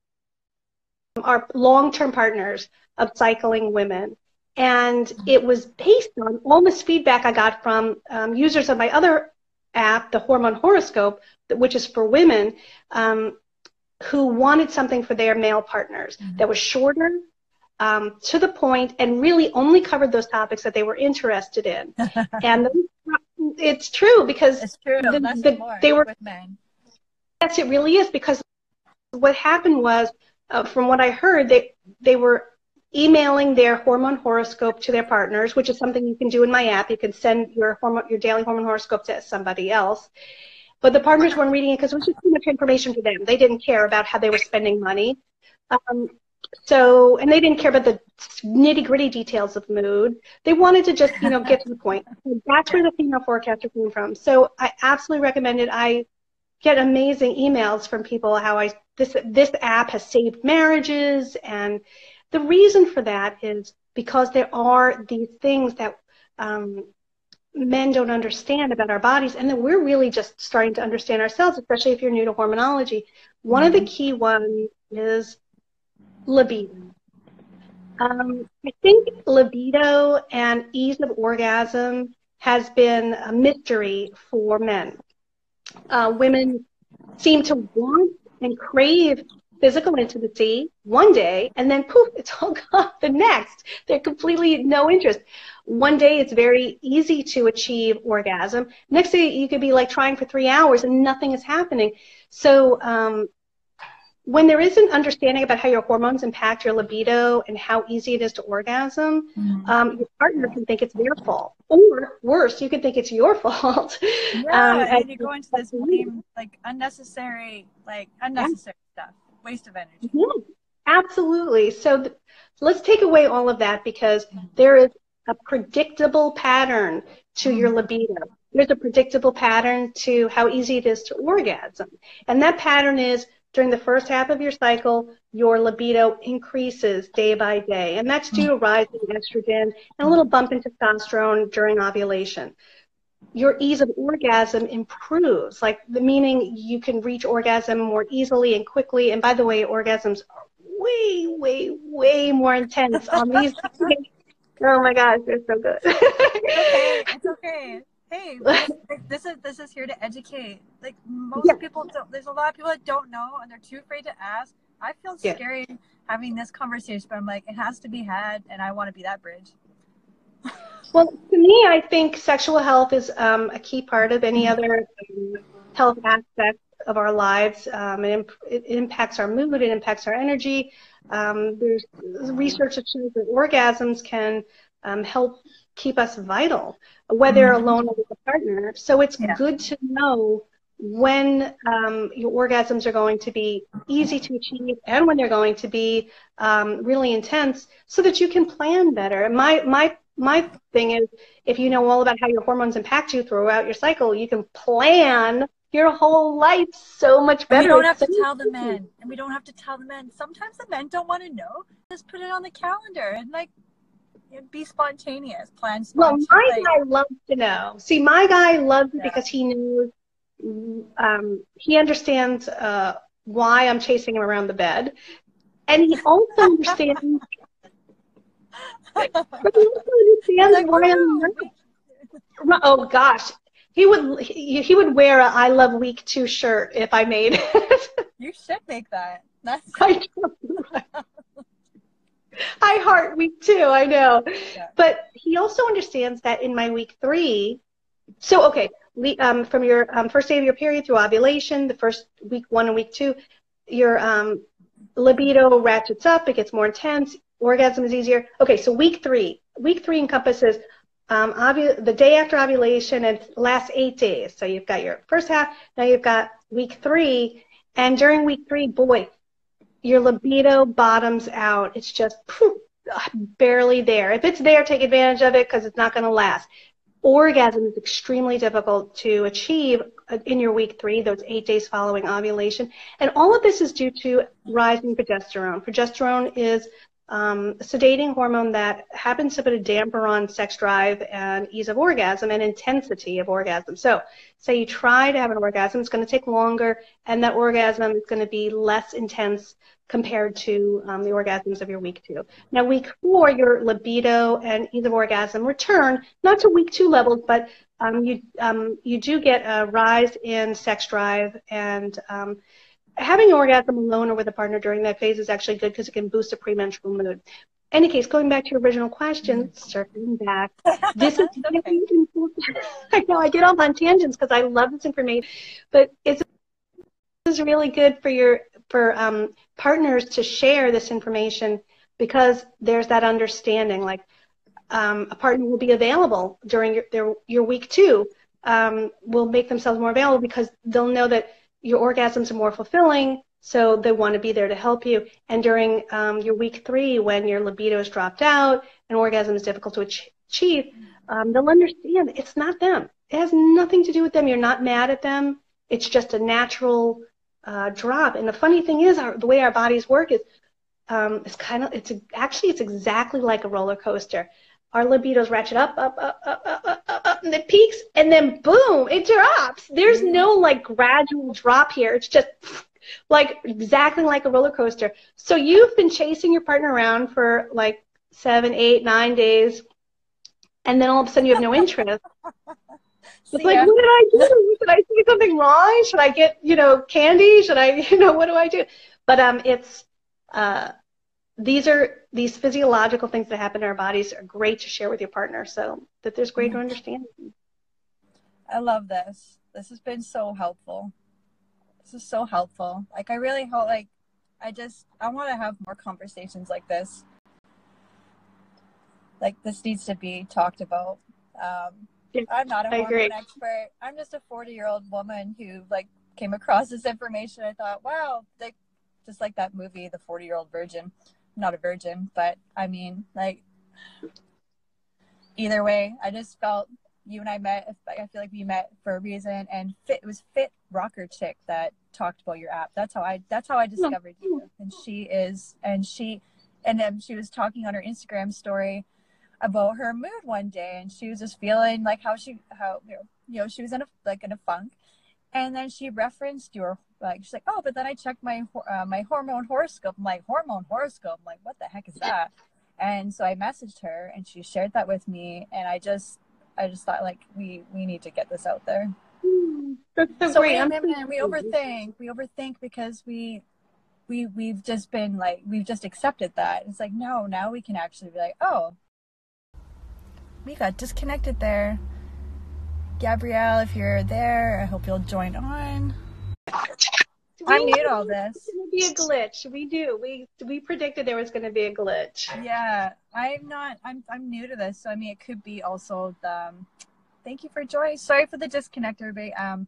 are long-term partners of cycling women. And it was based on all this feedback I got from um, users of my other app, the Hormone Horoscope, which is for women, um, who wanted something for their male partners mm-hmm. that was shorter, Um, to the point, and really only covered those topics that they were interested in. And it's true because it's true. The, the, they were with men. Yes, it really is, because what happened was, uh, from what I heard, they they were emailing their hormone horoscope to their partners, which is something you can do in my app. You can send your hormone, your daily hormone horoscope to somebody else. But the partners weren't reading it because it was just too much information for them. They didn't care about how they were spending money. Um, So, and they didn't care about the nitty-gritty details of mood. They wanted to just, you know, get to the point. That's where the Female Forecaster came from. So I absolutely recommend it. I get amazing emails from people how I this this app has saved marriages. And the reason for that is because there are these things that um, men don't understand about our bodies, and that we're really just starting to understand ourselves, especially if you're new to hormonology. One mm-hmm. of the key ones is libido. Um, I think libido and ease of orgasm has been a mystery for men. Uh, women seem to want and crave physical intimacy one day, and then poof, it's all gone the next. They're completely no interest. One day it's very easy to achieve orgasm. Next day you could be like trying for three hours and nothing is happening. So, um, when there is an understanding about how your hormones impact your libido and how easy it is to orgasm, mm-hmm. um, your partner can think it's their fault. Or worse, you can think it's your fault. Yeah, um, and you go into this blame, like unnecessary, like unnecessary yeah. stuff, waste of energy. Yeah, absolutely. So th- let's take away all of that, because mm-hmm. there is a predictable pattern to mm-hmm. your libido. There's a predictable pattern to how easy it is to orgasm. And that pattern is, during the first half of your cycle, your libido increases day by day, and that's due to rising estrogen and a little bump in testosterone during ovulation. Your ease of orgasm improves, like the meaning you can reach orgasm more easily and quickly. And by the way, orgasms are way, way, way more intense on these. Oh my gosh, they're so good. Okay, it's okay. Hey, this is this is here to educate. Like most yeah. people don't, there's a lot of people that don't know and they're too afraid to ask. I feel yeah. scary having this conversation, but I'm like, it has to be had, and I want to be that bridge. Well, to me, I think sexual health is um, a key part of any other um, health aspect of our lives. Um, it, imp- it impacts our mood, it impacts our energy. Um, there's research that shows that orgasms can um, help keep us vital, whether alone or with a partner. So it's yeah. good to know when um, your orgasms are going to be easy to achieve and when they're going to be um, really intense, so that you can plan better. My, my, my thing is, if you know all about how your hormones impact you throughout your cycle, you can plan your whole life so much better. And we don't have to tell the men. And we don't have to tell the men. Sometimes the men don't want to know. Just put it on the calendar and, like, be spontaneous. Plan spontaneous. Well, my guy loves to know. See, my guy loves it because he knows. Um, he understands uh, why I'm chasing him around the bed. And he also understands. But he also understands why I'm nervous. Oh, gosh. He would he, he would wear a I Love Week two shirt if I made it. You should make that. That's I, I heart week two, I know. Yeah. But he also understands that in my week three. So, okay, um, from your um, first day of your period through ovulation, the first week one and week two, your um, libido ratchets up. It gets more intense. Orgasm is easier. Okay, so week three. Week three encompasses Um, ovu the day after ovulation and last eight days. So you've got your first half, now you've got week three, and during week three, boy, your libido bottoms out. It's just poof, barely there. If it's there, take advantage of it because it's not going to last. Orgasm is extremely difficult to achieve in your week three, those eight days following ovulation. And all of this is due to rising progesterone. Progesterone is Um, sedating hormone that happens to put a damper on sex drive and ease of orgasm and intensity of orgasm. So say you try to have an orgasm, it's going to take longer, and that orgasm is going to be less intense compared to um, the orgasms of your week two. Now week four, your libido and ease of orgasm return, not to week two levels, but um, you, um, you do get a rise in sex drive, and um, having an orgasm alone or with a partner during that phase is actually good because it can boost a premenstrual mood. In any case, going back to your original question, circling back, this is okay. I know I get off on tangents because I love this information, but it's this is really good for your for um, partners to share this information, because there's that understanding. Like um, a partner will be available during your their, your week two. Um, will make themselves more available because they'll know that your orgasms are more fulfilling, so they want to be there to help you. And during um, your week three, when your libido is dropped out and orgasm is difficult to achieve, um, they'll understand it's not them. It has nothing to do with them. You're not mad at them. It's just a natural uh, drop. And the funny thing is, our, the way our bodies work is um, it's kind of it's actually it's exactly like a roller coaster. Our libidos ratchet up, up, up, up, up, up, up, up, and it peaks, and then boom, it drops. There's no, like, gradual drop here. It's just, like, exactly like a roller coaster. So you've been chasing your partner around for, like, seven, eight, nine days, and then all of a sudden you have no interest. It's like, what did I do? Did I do something wrong? Should I get, you know, candy? Should I, you know, what do I do? But um, it's uh, – These are these physiological things that happen in our bodies are great to share with your partner, so that there's greater understanding. I love this. This has been so helpful. This is so helpful. Like, I really hope, like, I just, I want to have more conversations like this. Like, this needs to be talked about. Um, yeah, I'm not a hormone expert. I'm just a forty-year-old woman who, like, came across this information. I thought, wow, like, just like that movie, The forty-Year-Old Virgin. Not a virgin, but I mean, like, either way, I just felt you and I met, like, I feel like we met for a reason. And fit, it was Fit Rocker Chick that talked about your app. That's how I, that's how I discovered you. And she is, and she, and um, she was talking on her Instagram story about her mood one day. And she was just feeling like how she, how, you know, she was in a, like in a funk. And then she referenced your, like, she's like, oh, but then I checked my uh, my hormone horoscope. I'm like, hormone horoscope? I'm like, what the heck is that? And so I messaged her, and she shared that with me. And I just, I just thought, like, we, we need to get this out there. That's so so great. We, women, we overthink. We overthink because we, we, we've just been, like, we've just accepted that. It's like, no, now we can actually be like, oh, we got disconnected there. Gabrielle, if you're there, I hope you'll join on. I need all this. It's going to be a glitch. We do. We we predicted there was going to be a glitch. Yeah, I'm not. I'm I'm new to this, so I mean, it could be also the. Um, thank you for joining. Sorry for the disconnect, everybody. Um,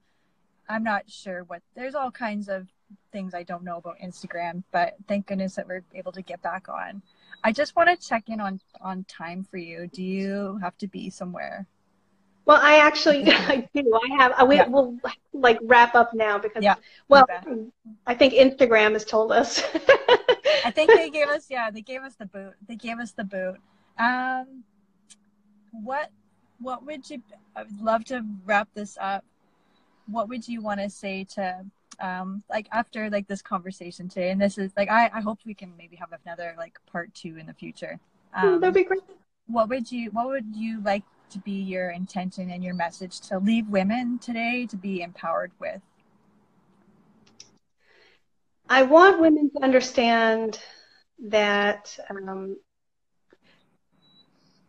I'm not sure what, there's all kinds of things I don't know about Instagram, but thank goodness that we're able to get back on. I just want to check in on, on time for you. Do you have to be somewhere? Well, I actually I do. I have, I, we, yeah. we'll like wrap up now because, yeah, well, I think Instagram has told us. I think they gave us, yeah, they gave us the boot. They gave us the boot. Um, what, what would you, I would love to wrap this up. What would you want to say to, um, like after like this conversation today, and this is like, I, I hope we can maybe have another like part two in the future. Um, that'd be great. What would you, what would you like to be your intention and your message to leave women today to be empowered with? I want women to understand that, um,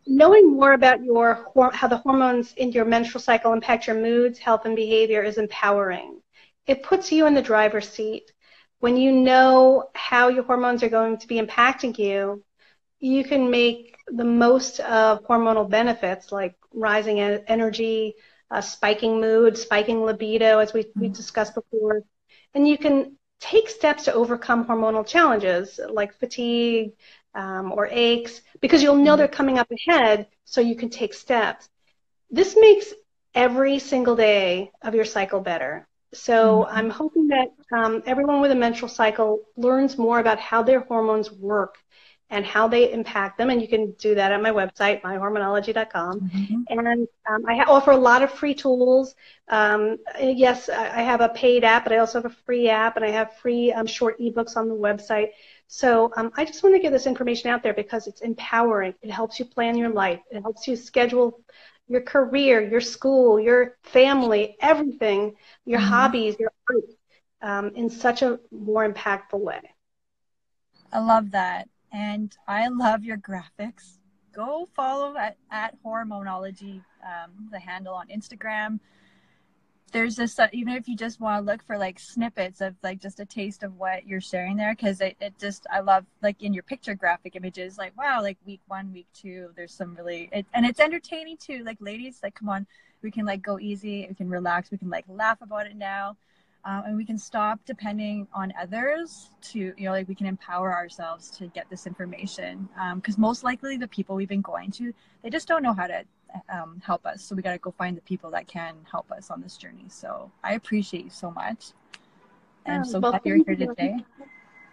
knowing more about your how the hormones in your menstrual cycle impact your moods, health, and behavior is empowering. It puts you in the driver's seat. When you know how your hormones are going to be impacting you, you can make the most of hormonal benefits like rising energy, uh, spiking mood, spiking libido, as we, we discussed before. And you can take steps to overcome hormonal challenges like fatigue, Um, or aches, because you'll know they're coming up ahead, so you can take steps. This makes every single day of your cycle better. So mm-hmm. I'm hoping that um, everyone with a menstrual cycle learns more about how their hormones work and how they impact them, and you can do that at my website, my hormonology dot com. Mm-hmm. And um, I offer a lot of free tools. Um, yes, I have a paid app, but I also have a free app, and I have free um, short ebooks on the website. So um, I just want to get this information out there because it's empowering. It helps you plan your life. It helps you schedule your career, your school, your family, everything, your mm-hmm. hobbies, your art, um, in such a more impactful way. I love that. And I love your graphics. Go follow at, at Hormonology, um, the handle on Instagram. There's this, even if you just want to look for like snippets of like just a taste of what you're sharing there, because it, it just, I love like in your picture graphic images, like, wow, like week one, week two, there's some really, it, and it's entertaining too. Like ladies, like, come on, we can like go easy, we can relax, we can like laugh about it now. Um, and we can stop depending on others to, you know, like we can empower ourselves to get this information. Um, cause most likely the people we've been going to, they just don't know how to um, help us. So we got to go find the people that can help us on this journey. So I appreciate you so much. And I'm so well, glad you're here today.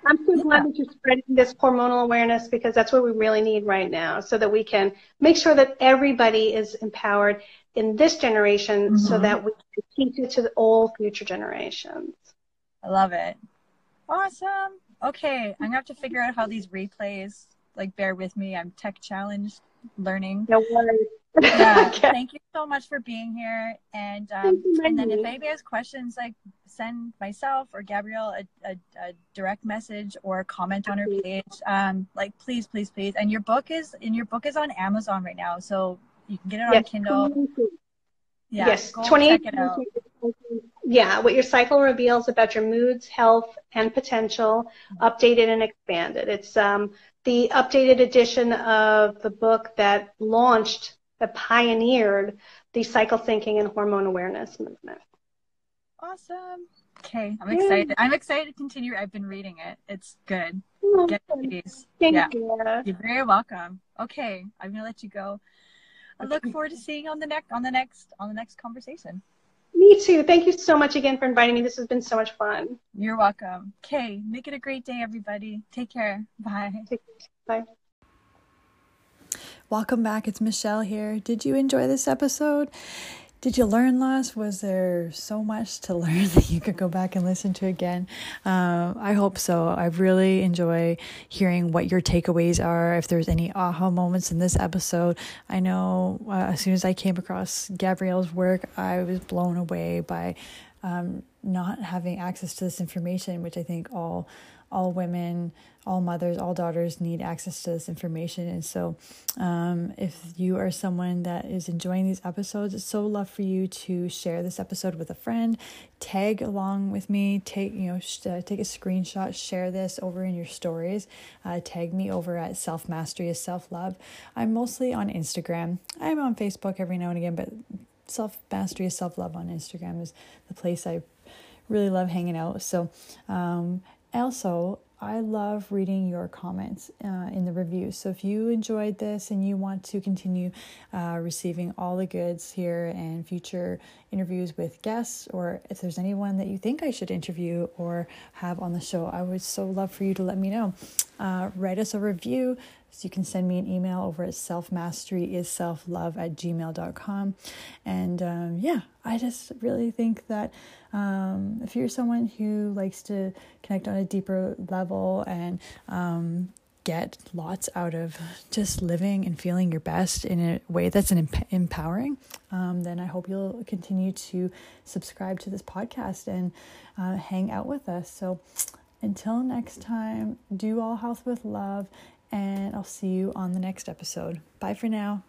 I'm so yeah. glad that you're spreading this hormonal awareness, because that's what we really need right now, so that we can make sure that everybody is empowered in this generation, mm-hmm. so that we can teach it to all future generations. I love it. Awesome. Okay, I'm gonna have to figure out how these replays, like, bear with me, I'm tech challenged, learning. No worries. Yeah. Okay. Thank you so much for being here, and um, and then if anybody has questions, like, send myself or Gabrielle a, a, a direct message or comment on her page. Um, like, please, please, please. And your book is in your book is on Amazon right now, so you can get it on yes. Kindle. Yeah, yes, twenty-eight. Yeah, what your cycle reveals about your moods, health, and potential, mm-hmm. updated and expanded. It's um, the updated edition of the book that launched, that pioneered the cycle thinking and hormone awareness movement. Awesome. Okay, I'm Yay. excited. I'm excited to continue. I've been reading it. It's good. Oh, get these. Thank yeah. you. You're very welcome. Okay, I'm gonna let you go. I look forward to seeing you on the next on the next on the next conversation. Me too. Thank you so much again for inviting me. This has been so much fun. You're welcome. Okay, make it a great day, everybody. Take care. Bye. Take care. Bye. Welcome back. It's Michelle here. Did you enjoy this episode? Did you learn lots? Was there so much to learn that you could go back and listen to again? Um, I hope so. I really enjoy hearing what your takeaways are, if there's any aha moments in this episode. I know uh, as soon as I came across Gabrielle's work, I was blown away by um, not having access to this information, which I think all all women, all mothers, all daughters need access to this information. And so um, if you are someone that is enjoying these episodes, it's so love for you to share this episode with a friend, tag along with me, take, you know, sh- uh, take a screenshot, share this over in your stories, uh, tag me over at Self Mastery is Self Love. I'm mostly on Instagram. I'm on Facebook every now and again, but Self Mastery is Self Love on Instagram is the place I really love hanging out. So um, also, I love reading your comments uh, in the reviews. So if you enjoyed this and you want to continue uh, receiving all the goods here and future interviews with guests, or if there's anyone that you think I should interview or have on the show, I would so love for you to let me know. Uh, write us a review. So you can send me an email over at self mastery is self love at gmail dot com. And um, yeah, I just really think that um, if you're someone who likes to connect on a deeper level and um, get lots out of just living and feeling your best in a way that's an em- empowering, um, then I hope you'll continue to subscribe to this podcast and uh, hang out with us. So until next time, do all health with love. And I'll see you on the next episode. Bye for now.